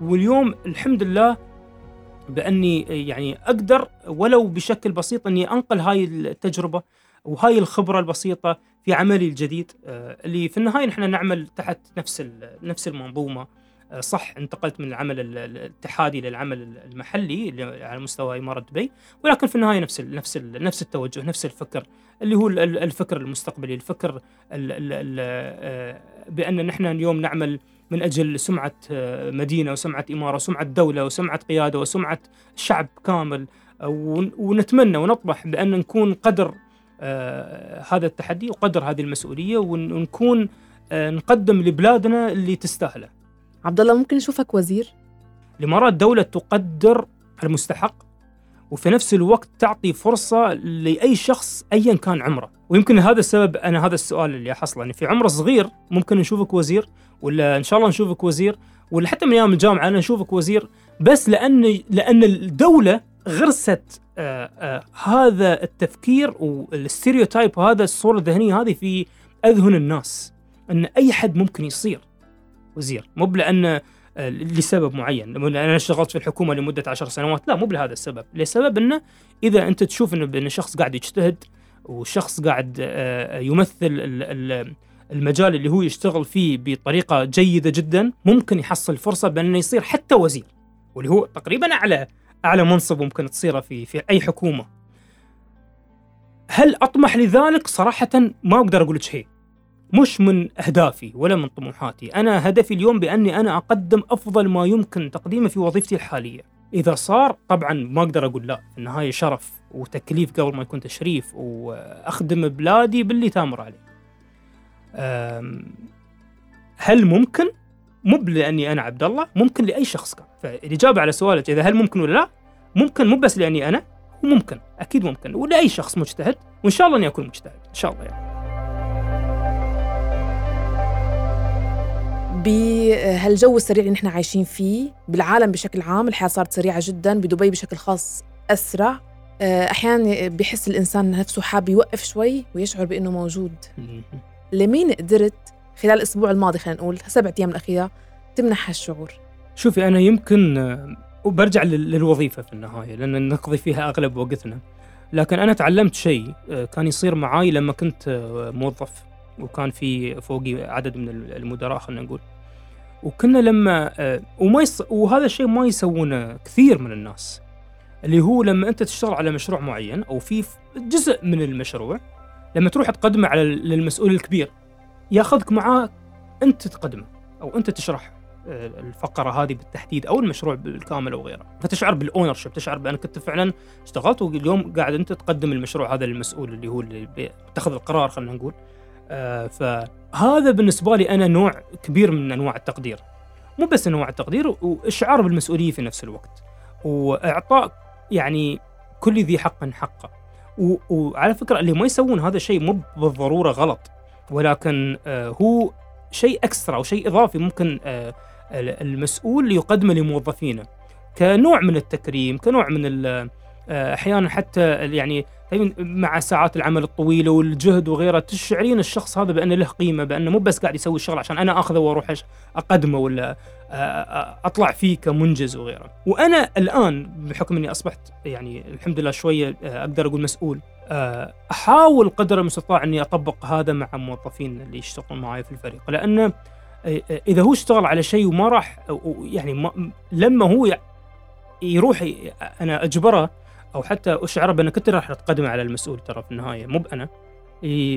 واليوم الحمد لله بأني يعني أقدر ولو بشكل بسيط أني أنقل هاي التجربة وهاي الخبرة البسيطة في عملي الجديد، اللي في النهاية نحن نعمل تحت نفس المنظومة، صح انتقلت من العمل الاتحادي للعمل المحلي على مستوى إمارة دبي، ولكن في النهاية نفس التوجه، نفس الفكر اللي هو الفكر المستقبلي، الفكر بأن نحن اليوم نعمل من أجل سمعة مدينة وسمعة إمارة وسمعة دولة وسمعة قيادة وسمعة شعب كامل، ونتمنى ونطمح بأن نكون قدر هذا التحدي وقدر هذه المسؤولية، ونكون نقدم لبلادنا اللي تستاهله. عبد الله، ممكن نشوفك وزير؟ الإمارات دولة تقدر المستحق، وفي نفس الوقت تعطي فرصة لأي شخص أيا كان عمره، ويمكن هذا السبب أنا هذا السؤال اللي أحصله، يعني في عمر صغير ممكن نشوفك وزير، ولا إن شاء الله نشوفك وزير، ولا حتى من أيام الجامعة أنا نشوفك وزير، بس لأن الدولة غرست هذا التفكير والستيريوتايب وهذا الصورة الذهنية هذه في أذهن الناس، أن أي حد ممكن يصير وزير، مو لأن لسبب معين، أنا اشتغلت في الحكومة لمدة 10 سنوات، لا، مو لهذا السبب، لسبب أنه إذا أنت تشوف أن شخص قاعد يجتهد وشخص قاعد يمثل المجال اللي هو يشتغل فيه بطريقة جيدة جدا، ممكن يحصل فرصة بأنه يصير حتى وزير، واللي هو تقريبا أعلى منصب ممكن تصيره في أي حكومة. هل أطمح لذلك؟ صراحة ما أقدر أقول لك شيء، مش من أهدافي ولا من طموحاتي. أنا هدفي اليوم بأني أنا أقدم أفضل ما يمكن تقديمه في وظيفتي الحالية. إذا صار طبعا ما أقدر أقول لا، النهاية شرف وتكليف قبل ما يكون تشريف، وأخدم بلادي باللي تامر عليه. هل ممكن؟ مو لأني أنا عبد الله، ممكن لأي شخص كان. فالإجابة على سؤالك إذا هل ممكن ولا لا، ممكن، مو بس لأني أنا، وممكن أكيد ممكن، ولأي شخص مجتهد، وإن شاء الله أني أكون مجتهد إن شاء الله يعني. بهالجو السريع اللي نحن عايشين فيه بالعالم بشكل عام، الحياة صارت سريعة جدا، بدبي بشكل خاص أسرع، أحيانا بيحس الإنسان نفسه حاب يوقف شوي ويشعر بأنه موجود. لمين قدرت خلال الأسبوع الماضي، خلينا نقول 7 أيام الأخيرة، تمنح هالشعور؟ شوفي، أنا يمكن وبرجع للوظيفة في النهاية لأن نقضي فيها أغلب وقتنا، لكن أنا تعلمت شيء كان يصير معاي لما كنت موظف وكان في فوقي عدد من المدراء، خلينا نقول، وكنا لما وهذا الشيء ما يسوونه كثير من الناس، اللي هو لما أنت تشتغل على مشروع معين أو في جزء من المشروع، لما تروح تقدمه على للمسؤول الكبير ياخذك معاه أنت تقدمه أو أنت تشرح الفقرة هذه بالتحديد أو المشروع بالكامل أو غيره، فتشعر بالأونرشيب، تشعر بأنك أنت فعلا اشتغلت واليوم قاعد أنت تقدم المشروع هذا للمسؤول اللي هو اللي بتاخذ القرار، خلينا نقول. فهذا بالنسبة لي أنا نوع كبير من أنواع التقدير، مو بس أنواع التقدير، وإشعار بالمسؤولية في نفس الوقت، وإعطاء يعني كل ذي حق حقه. وعلى فكرة اللي ما يسوون هذا الشيء مو بالضرورة غلط، ولكن هو شيء أكسترا أو شيء إضافي ممكن المسؤول يقدمه لموظفينه كنوع من التكريم، كنوع من أحيانا حتى يعني مع ساعات العمل الطويلة والجهد وغيره، تشعرين الشخص هذا بأنه له قيمة، بأنه مو بس قاعد يسوي الشغل عشان أنا أخذه وأروح أقدمه ولا أطلع فيه كمنجز وغيره. وأنا الآن بحكم أني أصبحت يعني الحمد لله شوية أقدر أقول مسؤول، أحاول قدر المستطاع أني أطبق هذا مع موظفين اللي يشتغلون معي في الفريق، لأنه إذا هو اشتغل على شيء وما راح يعني لما هو يروح أنا أجبره أو حتى أشعر بأنك أنت راح تقدم على المسؤول، ترى في النهاية مو بأنا،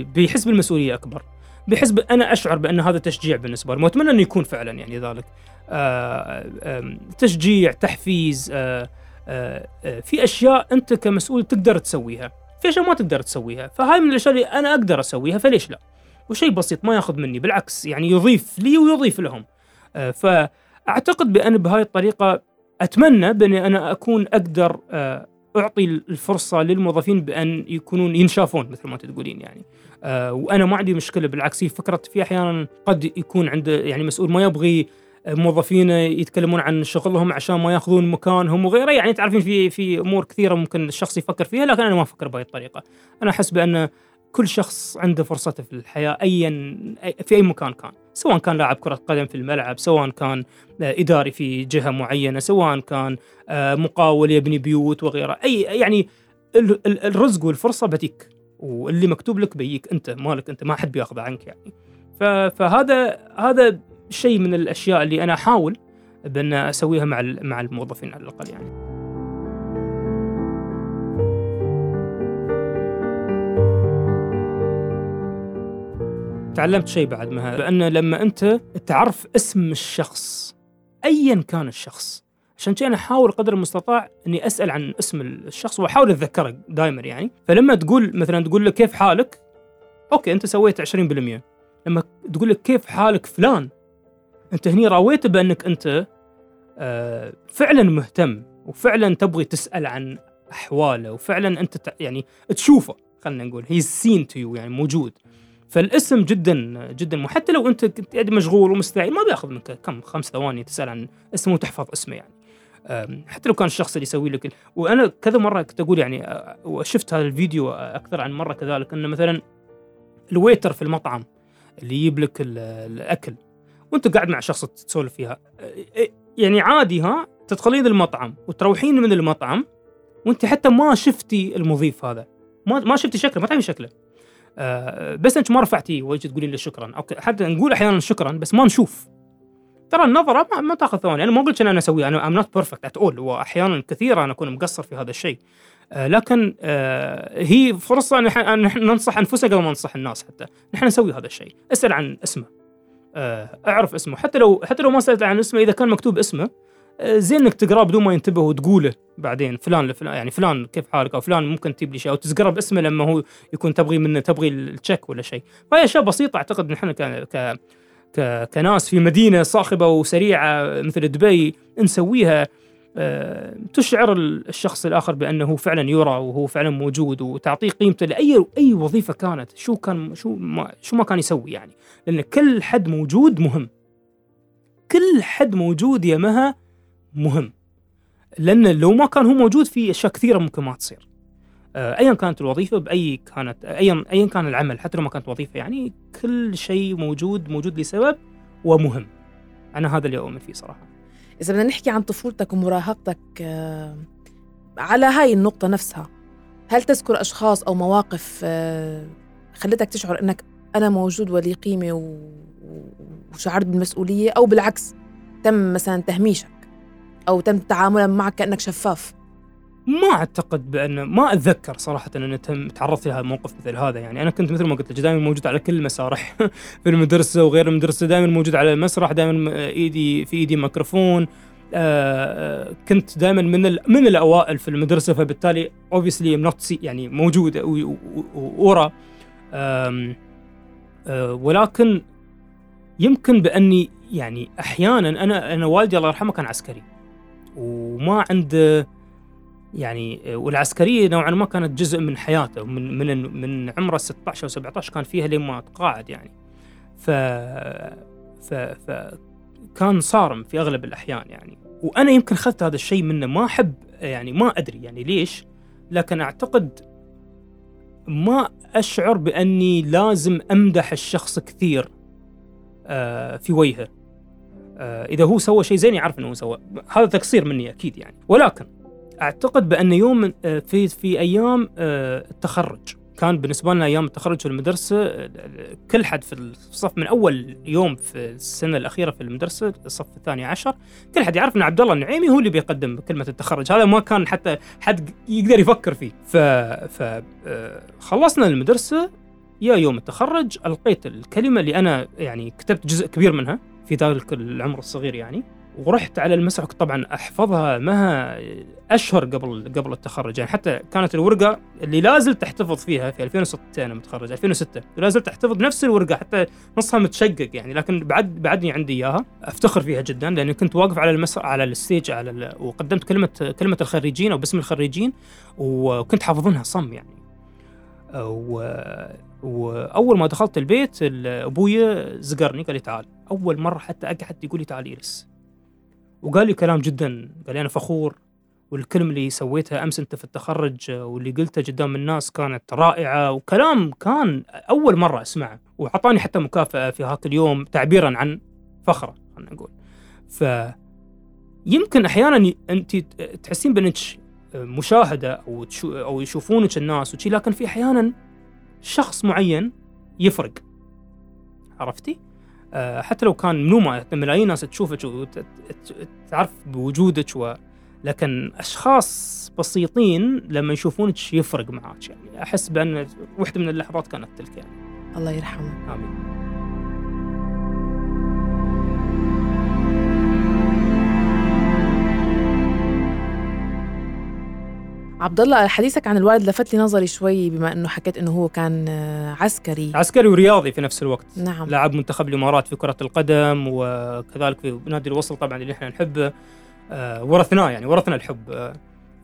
بيحس بالمسؤولية أكبر، بيحس أنا أشعر بأن هذا تشجيع بالنسبة لي، وأتمنى أنه يكون فعلا يعني ذلك تشجيع، تحفيز. في أشياء أنت كمسؤول تقدر تسويها، في أشياء ما تقدر تسويها، فهاي من الأشياء اللي أنا أقدر أسويها، فليش لا؟ وشيء بسيط ما يأخذ مني، بالعكس يعني يضيف لي ويضيف لهم. فأعتقد بأن بهاي الطريقة أتمنى بأني أنا أكون أقدر أعطي الفرصة للموظفين بأن يكونون ينشافون مثل ما تقولين يعني. وأنا ما عندي مشكلة، بالعكس فكرة في أحيانا قد يكون عنده يعني مسؤول ما يبغي موظفين يتكلمون عن شغلهم عشان ما يأخذون مكانهم وغيره، يعني تعرفين في أمور كثيرة ممكن الشخص يفكر فيها، لكن أنا ما أفكر بهذه الطريقة. أنا أحس بأن كل شخص عنده فرصته في الحياة في أي مكان كان، سواء كان لاعب كرة قدم في الملعب، سواء كان إداري في جهة معينة، سواء كان مقاول يبني بيوت وغيره. أي يعني الرزق والفرصة بتيك، واللي مكتوب لك بيك أنت، مالك أنت، ما حد بياخذه عنك يعني. فهذا شيء من الأشياء اللي أنا أحاول بأن أسويها مع الموظفين على الأقل يعني. تعلمت شيء بعد مها، بأن لما أنت تعرف اسم الشخص أيا كان الشخص، عشان كذا أنا أحاول قدر المستطاع أني أسأل عن اسم الشخص وأحاول أتذكره دائما يعني. فلما تقول مثلا تقول له كيف حالك، أوكي أنت سويت 20%. لما تقول لك كيف حالك فلان، أنت هني راويته بأنك أنت فعلا مهتم وفعلا تبغي تسأل عن أحواله، وفعلا أنت يعني تشوفه، خلنا نقول he's seen to you يعني موجود. فالاسم جدا جدا مهم، حتى لو أنت كنت مشغول ومستعجل ما بيأخذ منك كم 5 ثواني تسأل عن اسمه وتحفظ اسمه يعني. حتى لو كان الشخص اللي يسوي لك وأنا كذا مرة كنت أقول يعني، وشفت هذا الفيديو أكثر عن مرة كذلك، أن مثلا الويتر في المطعم اللي يجيب لك الأكل وأنت قاعد مع شخص تسولف فيها يعني عادي، ها تدخلين المطعم وتروحين من المطعم وأنت حتى ما شفتي المضيف هذا، ما شفتي شكله، ما تعرفي شكله، بس أنت ما رفعتيه وجهك تقولين له شكرا. أوكي حتى نقول أحيانا شكرا بس ما نشوف، ترى النظرة ما تأخذ ثواني. أنا ما قلت أنا أسويه، أنا I'm not perfect at all، وأحيانا كثيرة أنا أكون مقصر في هذا الشيء، لكن هي فرصة أن ننصح أنفسنا قبل ما ننصح الناس. حتى نحن نسوي هذا الشيء، أسأل عن اسمه، أعرف اسمه، حتى لو ما سألت عن اسمه إذا كان مكتوب اسمه، زين إنك تقرأ بدون ما ينتبه وتقوله بعدين فلان لفلان يعني فلان كيف حالك، أو فلان ممكن تجيب لي شيء، أو تذكر باسمه لما هو يكون تبغي منه تبغي التشيك ولا شيء. فهي أشياء بسيطة أعتقد نحن كناس في مدينة صاخبة وسريعة مثل دبي نسويها، تشعر الشخص الآخر بأنه فعلا يرى وهو فعلا موجود، وتعطيه قيمته لأي وظيفة كانت، شو ما كان يسوي يعني. لأن كل حد موجود مهم، كل حد موجود يا مها مهم، لأن لو ما كان هو موجود في أشياء كثيرة ممكن ما تصير، أيا كانت الوظيفة، أيا كان العمل، حتى لو ما كانت وظيفة يعني. كل شيء موجود لسبب ومهم. أنا هذا اللي أؤمن فيه صراحة. إذا بدنا نحكي عن طفولتك ومراهقتك، على هاي النقطة نفسها، هل تذكر أشخاص أو مواقف خلتك تشعر أنك أنا موجود ولي قيمة وشعرت بالمسؤولية، أو بالعكس تم مثلا تهميشك أو تم تعاملا معك كأنك شفاف؟ ما أعتقد بأن ما أتذكر صراحة أن تعرضت لها موقف مثل هذا يعني. أنا كنت مثل ما قلت لك دائما موجود على كل المسارح في المدرسة وغير المدرسة، دائما موجود على المسرح، دائما في إيدي ميكروفون، كنت دائما من الأوائل في المدرسة، فبالتالي obviously I'm not see يعني موجود وأرى. ولكن يمكن بأني يعني أحيانا أنا والدي الله يرحمه كان عسكري، وما عنده يعني، والعسكرية نوعا ما كانت جزء من حياته من عمره 16 أو 17 كان فيها لما تقاعد يعني. كان صارم في أغلب الأحيان يعني، وأنا يمكن خذت هذا الشيء منه، ما أحب يعني، ما أدري يعني ليش، لكن أعتقد ما أشعر بأني لازم أمدح الشخص كثير في وجهه، إذا هو سوى شيء زين يعرف أنه سوى، هذا تقصير مني أكيد يعني. ولكن أعتقد بأن يوم في أيام التخرج، كان بالنسبة لنا أيام التخرج في المدرسة كل حد في الصف من أول يوم في السنة الأخيرة في المدرسة الصف 12، كل حد يعرف أن عبد الله النعيمي هو اللي بيقدم كلمة التخرج، هذا ما كان حتى حد يقدر يفكر فيه. خلصنا المدرسة يا يوم التخرج، ألقيت الكلمة اللي أنا يعني كتبت جزء كبير منها في ذلك العمر الصغير يعني، ورحت على المسرح طبعا أحفظها مها أشهر قبل التخرج يعني. حتى كانت الورقة اللي لازلت أحتفظ فيها في 2006، أنا متخرج 2006 لازلت أحتفظ نفس الورقة، حتى نصها متشقق يعني، لكن بعدني عندي إياها، أفتخر فيها جدا، لأني كنت واقف على المسرح على الستيج وقدمت كلمة الخريجين أو باسم الخريجين، وكنت حافظنها صم يعني. وأول ما دخلت البيت أبويا زقرني قال لي تعال، أول مرة حتى أقعد يقول لي تعال إيرس، وقال لي كلام جدا، قال لي أنا فخور، والكلمة اللي سويتها أمس أنت في التخرج واللي قلتها قدام الناس كانت رائعة، وكلام كان أول مرة أسمعه، وعطاني حتى مكافأة في هاك اليوم تعبيرا عن فخرة خلنا نقول. فيمكن أحيانا أنت تحسين بأنك مشاهدة أو يشوفونك الناس وشي، لكن في أحيانا شخص معين يفرق، عرفتي؟ حتى لو كان منومة ملايين ناس تشوفك وتعرف بوجودك لكن أشخاص بسيطين لما يشوفونك يفرق معك. يعني أحس بأن واحدة من اللحظات كانت تلك. يعني الله يرحمه. آمين. عبد الله، حديثك عن الوالد لفت لي نظري شوي، بما أنه حكيت أنه هو كان عسكري ورياضي في نفس الوقت. نعم. لاعب منتخب الإمارات في كرة القدم وكذلك في نادي الوصل طبعاً اللي إحنا نحبه. ورثنا الحب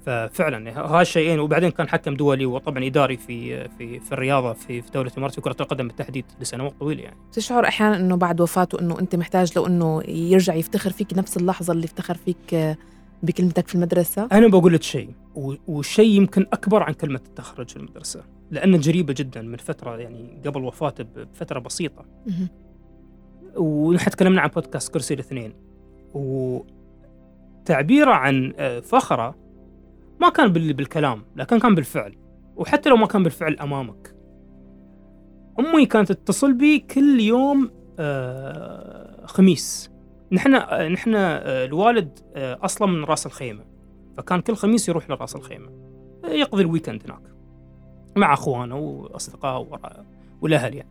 ففعلاً هالشيئين. وبعدين كان حكم دولي وطبعاً إداري في الرياضة في دولة الإمارات في كرة القدم بالتحديد لسنوات طويلة. يعني تشعر أحياناً أنه بعد وفاته أنه أنت محتاج لو أنه يرجع يفتخر فيك نفس اللحظة اللي افتخر فيك بكلمتك في المدرسة؟ أنا بقول لك شيء، وشيء يمكن أكبر عن كلمة التخرج في المدرسة، لأنه جريبة جدا من فترة، يعني قبل وفاته بفترة بسيطة. ونحن تكلمنا عن بودكاست كرسي الإثنين، وتعبيره عن فخره ما كان بالكلام، لكن كان بالفعل. وحتى لو ما كان بالفعل أمامك، أمي كانت تتصل بي كل يوم خميس. نحن الوالد أصلا من رأس الخيمة، فكان كل خميس يروح لرأس الخيمة يقضي الويكند هناك مع أخوانه وأصدقائه والأهل. يعني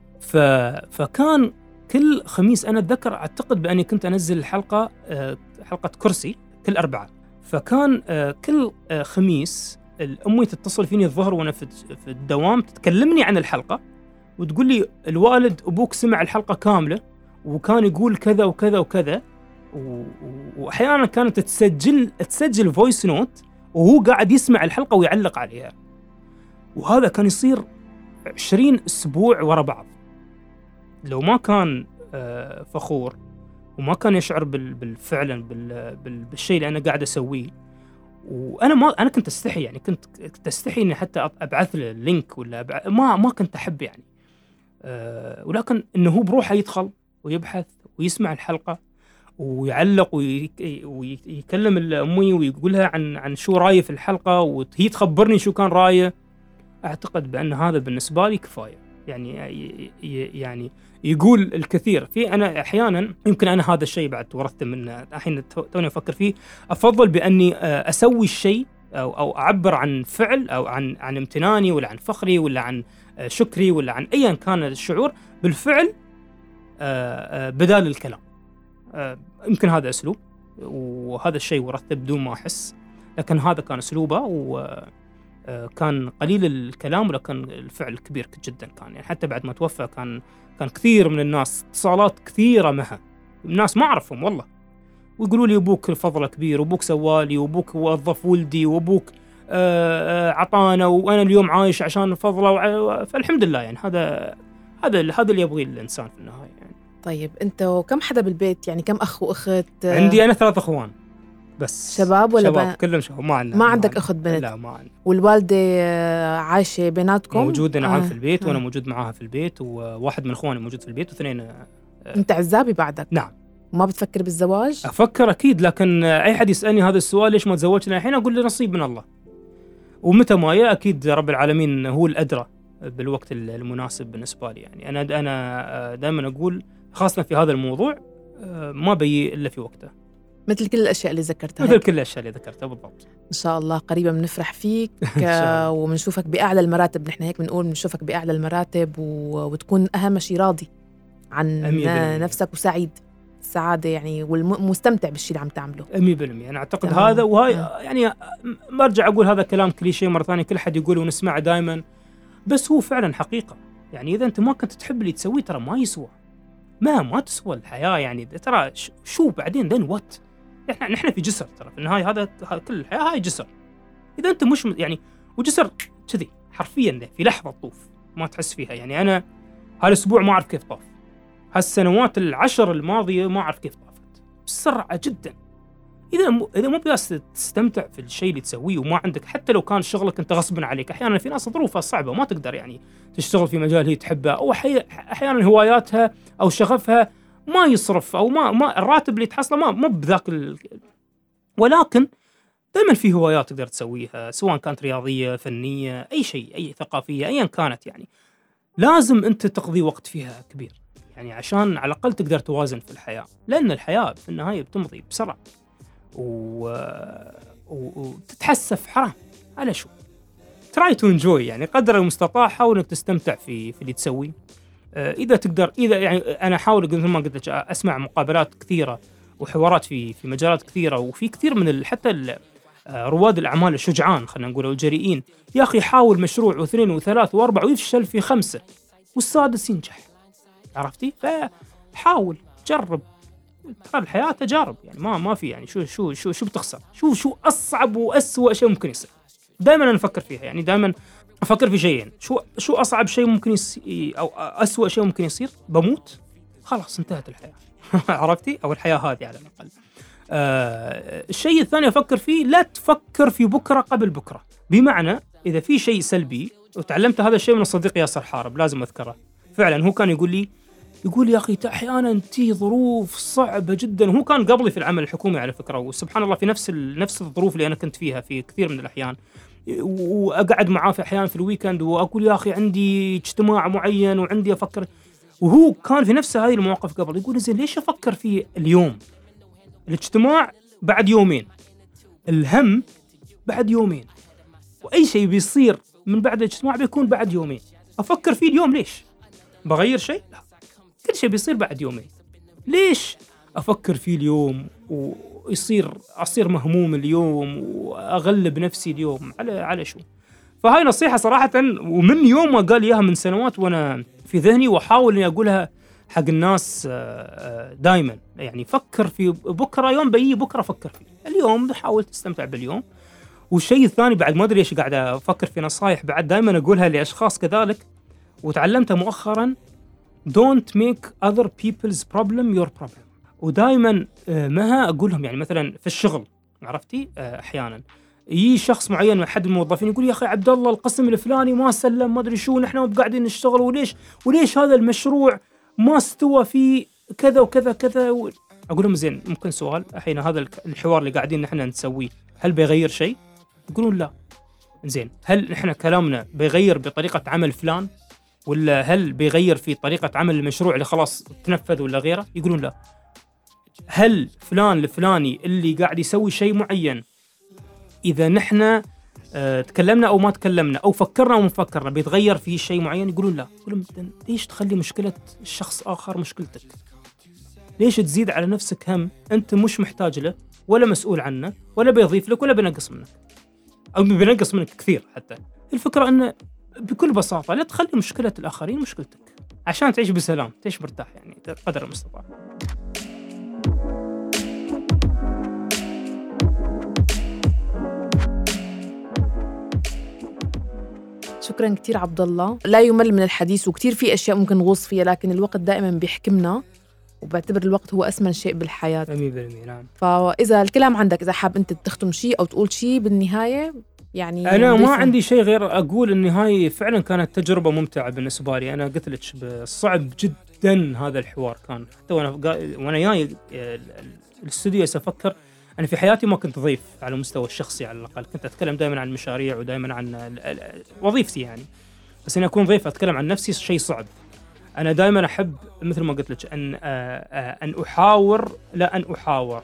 فكان كل خميس، أنا أتذكر أعتقد بأني كنت أنزل حلقة كرسي كل أربعة، فكان كل خميس أمي تتصل فيني الظهر وأنا في الدوام، تتكلمني عن الحلقة وتقول لي الوالد أبوك سمع الحلقة كاملة وكان يقول كذا وكذا وكذا. وأحياناً كانت تسجل فويس نوت وهو قاعد يسمع الحلقة ويعلق عليها، وهذا كان يصير 20 أسبوع ورا بعض. لو ما كان فخور وما كان يشعر بالفعل بالشيء اللي أنا قاعد أسويه، وأنا أنا كنت أستحي، يعني كنت أستحي إني حتى أبعث له اللينك ولا ما كنت أحب يعني، ولكن إنه هو بروحه يدخل ويبحث ويسمع الحلقة ويعلق ويكلم الأمي ويقولها عن شو رأيه في الحلقة، وهي تخبرني شو كان رأيه. أعتقد بأن هذا بالنسبة لي كفاية. يعني يقول الكثير. في أنا أحيانا يمكن أنا هذا الشيء بعد ورثته منه، الحين توني أفكر فيه، أفضل بأني أسوي الشيء أو أعبر عن فعل أو عن امتناني ولا عن فخري ولا عن شكري ولا عن أيا كان الشعور بالفعل بدال الكلام. يمكن هذا أسلوب، وهذا الشيء ورثته بدون ما أحس، لكن هذا كان أسلوبه، وكان قليل الكلام ولكن الفعل كبير جدا. كان يعني حتى بعد ما توفى كان كثير من الناس اتصالات كثيرة معه، الناس ما أعرفهم والله، ويقولوا لي أبوك فضله كبير، وأبوك سوالي، وأبوك وظف ولدي، وأبوك عطانا، وأنا اليوم عايش عشان فضله. فالحمد لله، يعني هذا اللي يبغيه الإنسان في النهاية. يعني طيب، أنت وكم حدا بالبيت؟ يعني كم أخ وأخت؟ عندي أنا 3 أخوان بس. شباب ولا شباب؟ كلهم شباب. ما عندك أخت بنت؟ لا، ما عندي. والوالدة عايشة بيناتكم؟ موجودة نعم في البيت، وأنا موجود معاها في البيت، وواحد من أخواني موجود في البيت، واثنين. أنت عزابي بعدك؟ نعم. ما بتفكر بالزواج؟ أفكر أكيد، لكن أي حد يسألني هذا السؤال ليش ما تزوجنا الحين، أقول له نصيب من الله، ومتى ما يا أكيد رب العالمين هو الأدرى بالوقت المناسب بالنسبة لي. يعني أنا دائما أقول خاصة في هذا الموضوع ما بيجي إلا في وقته. مثل كل الأشياء اللي ذكرتها بالضبط. إن شاء الله قريبا بنفرح فيك وبنشوفك بأعلى المراتب. نحن هيك بنقول بنشوفك بأعلى المراتب، وتكون أهم شيء راضي عن نفسك وسعيد، السعادة يعني، ومستمتع بالشيء اللي عم تعمله 100%. أنا أعتقد تمام. هذا وهاي يعني ما أرجع أقول هذا كلام كليشيه مرة ثانية كل حد يقوله ونسمعه دائما، بس هو فعلا حقيقة. يعني إذا أنت ما كنت تحب اللي تسويه ترى ما يسوى، ما تسوى الحياة. يعني ترى شو بعدين then what؟ نحن في جسر ترى في النهاية، هذا كل الحياة هاي جسر. إذا أنت مش يعني، وجسر كذي حرفيا في لحظة طوف ما تحس فيها. يعني أنا هالأسبوع ما أعرف كيف طاف، هالسنوات 10 الماضية ما أعرف كيف طافت بسرعة جدا. إذا مو بس تستمتع في الشيء اللي تسويه، وما عندك حتى لو كان شغلك أنت غصب عليك، أحيانا في ناس ظروفها صعبة وما تقدر يعني تشتغل في مجال هي تحبه، أو أحيانا هواياتها أو شغفها ما يصرف، أو ما الراتب اللي تحصله ما بذاك ولكن دائما في هوايات تقدر تسويها، سواء كانت رياضية، فنية، أي شيء، أي ثقافية، أيا كانت. يعني لازم أنت تقضي وقت فيها كبير. يعني عشان على الأقل تقدر توازن في الحياة، لأن الحياة في النهاية بتمضي بسرعة وتتحسف حرام على شو. try to enjoy يعني قدر المستطاع، حاول انك تستمتع في اللي تسويه اذا تقدر. اذا يعني انا احاول مثل ما قلت لك اسمع مقابلات كثيره وحوارات في مجالات كثيره، وفي كثير من حتى رواد الاعمال الشجعان خلينا نقول الجريئين، يا اخي حاول مشروع واثنين وثلاث واربع ويفشل في خمسه والسادس ينجح، عرفتي؟ فحاول جرب، ترى الحياه تجارب يعني ما في يعني شو بتخسر، شو اصعب واسوأ شيء ممكن يصير. دائما أنا أفكر فيها، يعني دائما أفكر في شيئين، شو أصعب شيء ممكن يصير أو أسوأ شيء ممكن يصير، بموت خلاص انتهت الحياة عرفتي، أو الحياة هذه على الأقل. الشيء الثاني أفكر فيه، لا تفكر في بكرة قبل بكرة، بمعنى إذا في شيء سلبي، وتعلمت هذا الشيء من الصديق ياسر حارب لازم أذكره فعلا، هو كان يقول لي يا أخي أحيانا تي ظروف صعبة جدا، هو كان قبلي في العمل الحكومي على فكرة، وسبحان الله في نفس الظروف اللي أنا كنت فيها في كثير من الأحيان، وأقعد معاه في أحيان في الويكند وأقول يا أخي عندي اجتماع معين وعندي أفكر، وهو كان في نفس هذه المواقف قبل، يقول زين ليش أفكر فيه اليوم، الاجتماع بعد يومين، الهم بعد يومين، وأي شيء بيصير من بعد الاجتماع بيكون بعد يومين، أفكر فيه اليوم ليش؟ بغير شيء؟ لا، كل شيء بيصير بعد يومين، ليش أفكر فيه اليوم ويصير أصير مهموم اليوم وأغلب نفسي اليوم على شو؟ فهاي نصيحة صراحة، ومن يوم ما قال إياها من سنوات وأنا في ذهني، وأحاول إني أقولها حق الناس دايما، يعني فكر في بكرة، يوم بيجي بكرة فكر فيه، اليوم حاول تستمتع باليوم. والشيء الثاني بعد ما أدري إيش قاعد أفكر في نصايح بعد دايما أقولها لأشخاص كذلك، وتعلمتها مؤخرا، Don't make other people's problem your problem. ودائما مها أقولهم، يعني مثلا في الشغل عرفتي أحيانا يجي شخص معين من حد الموظفين يقول يا أخي عبد الله القسم الفلاني ما سلم ما أدري شو، نحن قاعدين نشتغل وليش هذا المشروع ما استوى فيه كذا وكذا كذا، أقولهم زين ممكن سؤال، الحين هذا الحوار اللي قاعدين نحن نسويه هل بيغير شيء؟ يقولون لا. زين هل نحن كلامنا بيغير بطريقة عمل فلان؟ ولا هل بيغير في طريقة عمل المشروع اللي خلاص تنفذ ولا غيره؟ يقولون لا. هل فلان الفلاني اللي قاعد يسوي شيء معين إذا نحن تكلمنا أو ما تكلمنا أو فكرنا أو ما فكرنا بيتغير فيه شيء معين؟ يقولون لا. يقولون ليش تخلي مشكلة الشخص آخر مشكلتك؟ ليش تزيد على نفسك هم أنت مش محتاج له ولا مسؤول عنه ولا بيضيف لك ولا بينقص منك أو بينقص منك كثير حتى؟ الفكرة أنه بكل بساطة لا تخلي مشكلة الآخرين مشكلتك عشان تعيش بسلام، تعيش مرتاح يعني قدر المستطاع. شكراً كتير عبد الله، لا يمل من الحديث وكتير في أشياء ممكن نغوص فيها، لكن الوقت دائماً بيحكمنا، وبعتبر الوقت هو أثمن شيء بالحياة. 100%. نعم. فإذا الكلام عندك، إذا حاب أنت تختم شيء أو تقول شيء بالنهاية. يعني أنا ما عندي شيء غير أقول إن هاي فعلاً كانت تجربة ممتعة بالنسبة لي. أنا قلت لك صعب جداً هذا الحوار كان، حتى وأنا جاي الاستوديو سأفكر. أنا في حياتي ما كنت ضيف على المستوى الشخصي، على الأقل كنت أتكلم دائماً عن مشاريع ودائماً عن وظيفتي يعني، بس إني أكون ضيف أتكلم عن نفسي شيء صعب. أنا دائماً أحب مثل ما قلت لك أن أحاور لا أن أحاور،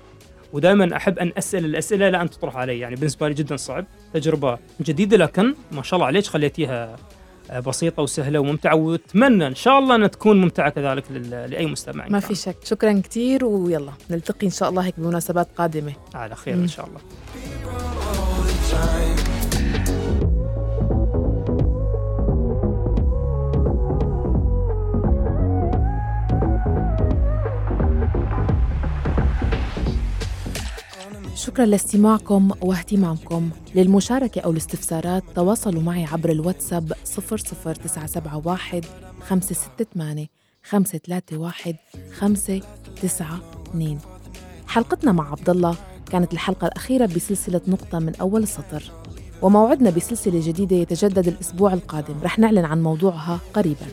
ودائما أحب أن أسأل الأسئلة لا أن تطرح علي. يعني بالنسبة لي جدا صعب، تجربة جديدة، لكن ما شاء الله عليك خليتيها بسيطة وسهلة وممتعة، وأتمنى إن شاء الله أن تكون ممتعة كذلك لأي مستمع. ما في شك. شكرا كتير، ويلا نلتقي إن شاء الله هيك بمناسبات قادمة على خير إن شاء الله. شكرا لاستماعكم واهتمامكم. للمشاركة أو الاستفسارات تواصلوا معي عبر الواتساب 00971 568 531 592. حلقتنا مع عبد الله كانت الحلقة الأخيرة بسلسلة نقطة من أول السطر، وموعدنا بسلسلة جديدة يتجدد الأسبوع القادم، رح نعلن عن موضوعها قريبا.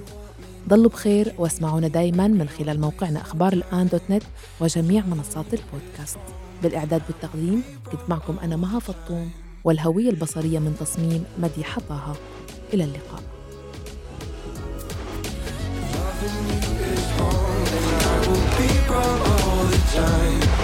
ضلوا بخير واسمعونا دايما من خلال موقعنا أخبارالآن.net وجميع منصات البودكاست. بالإعداد والتقديم كنت معكم أنا مها فطوم، والهوية البصرية من تصميم مديحة طه. إلى اللقاء. grow all the time.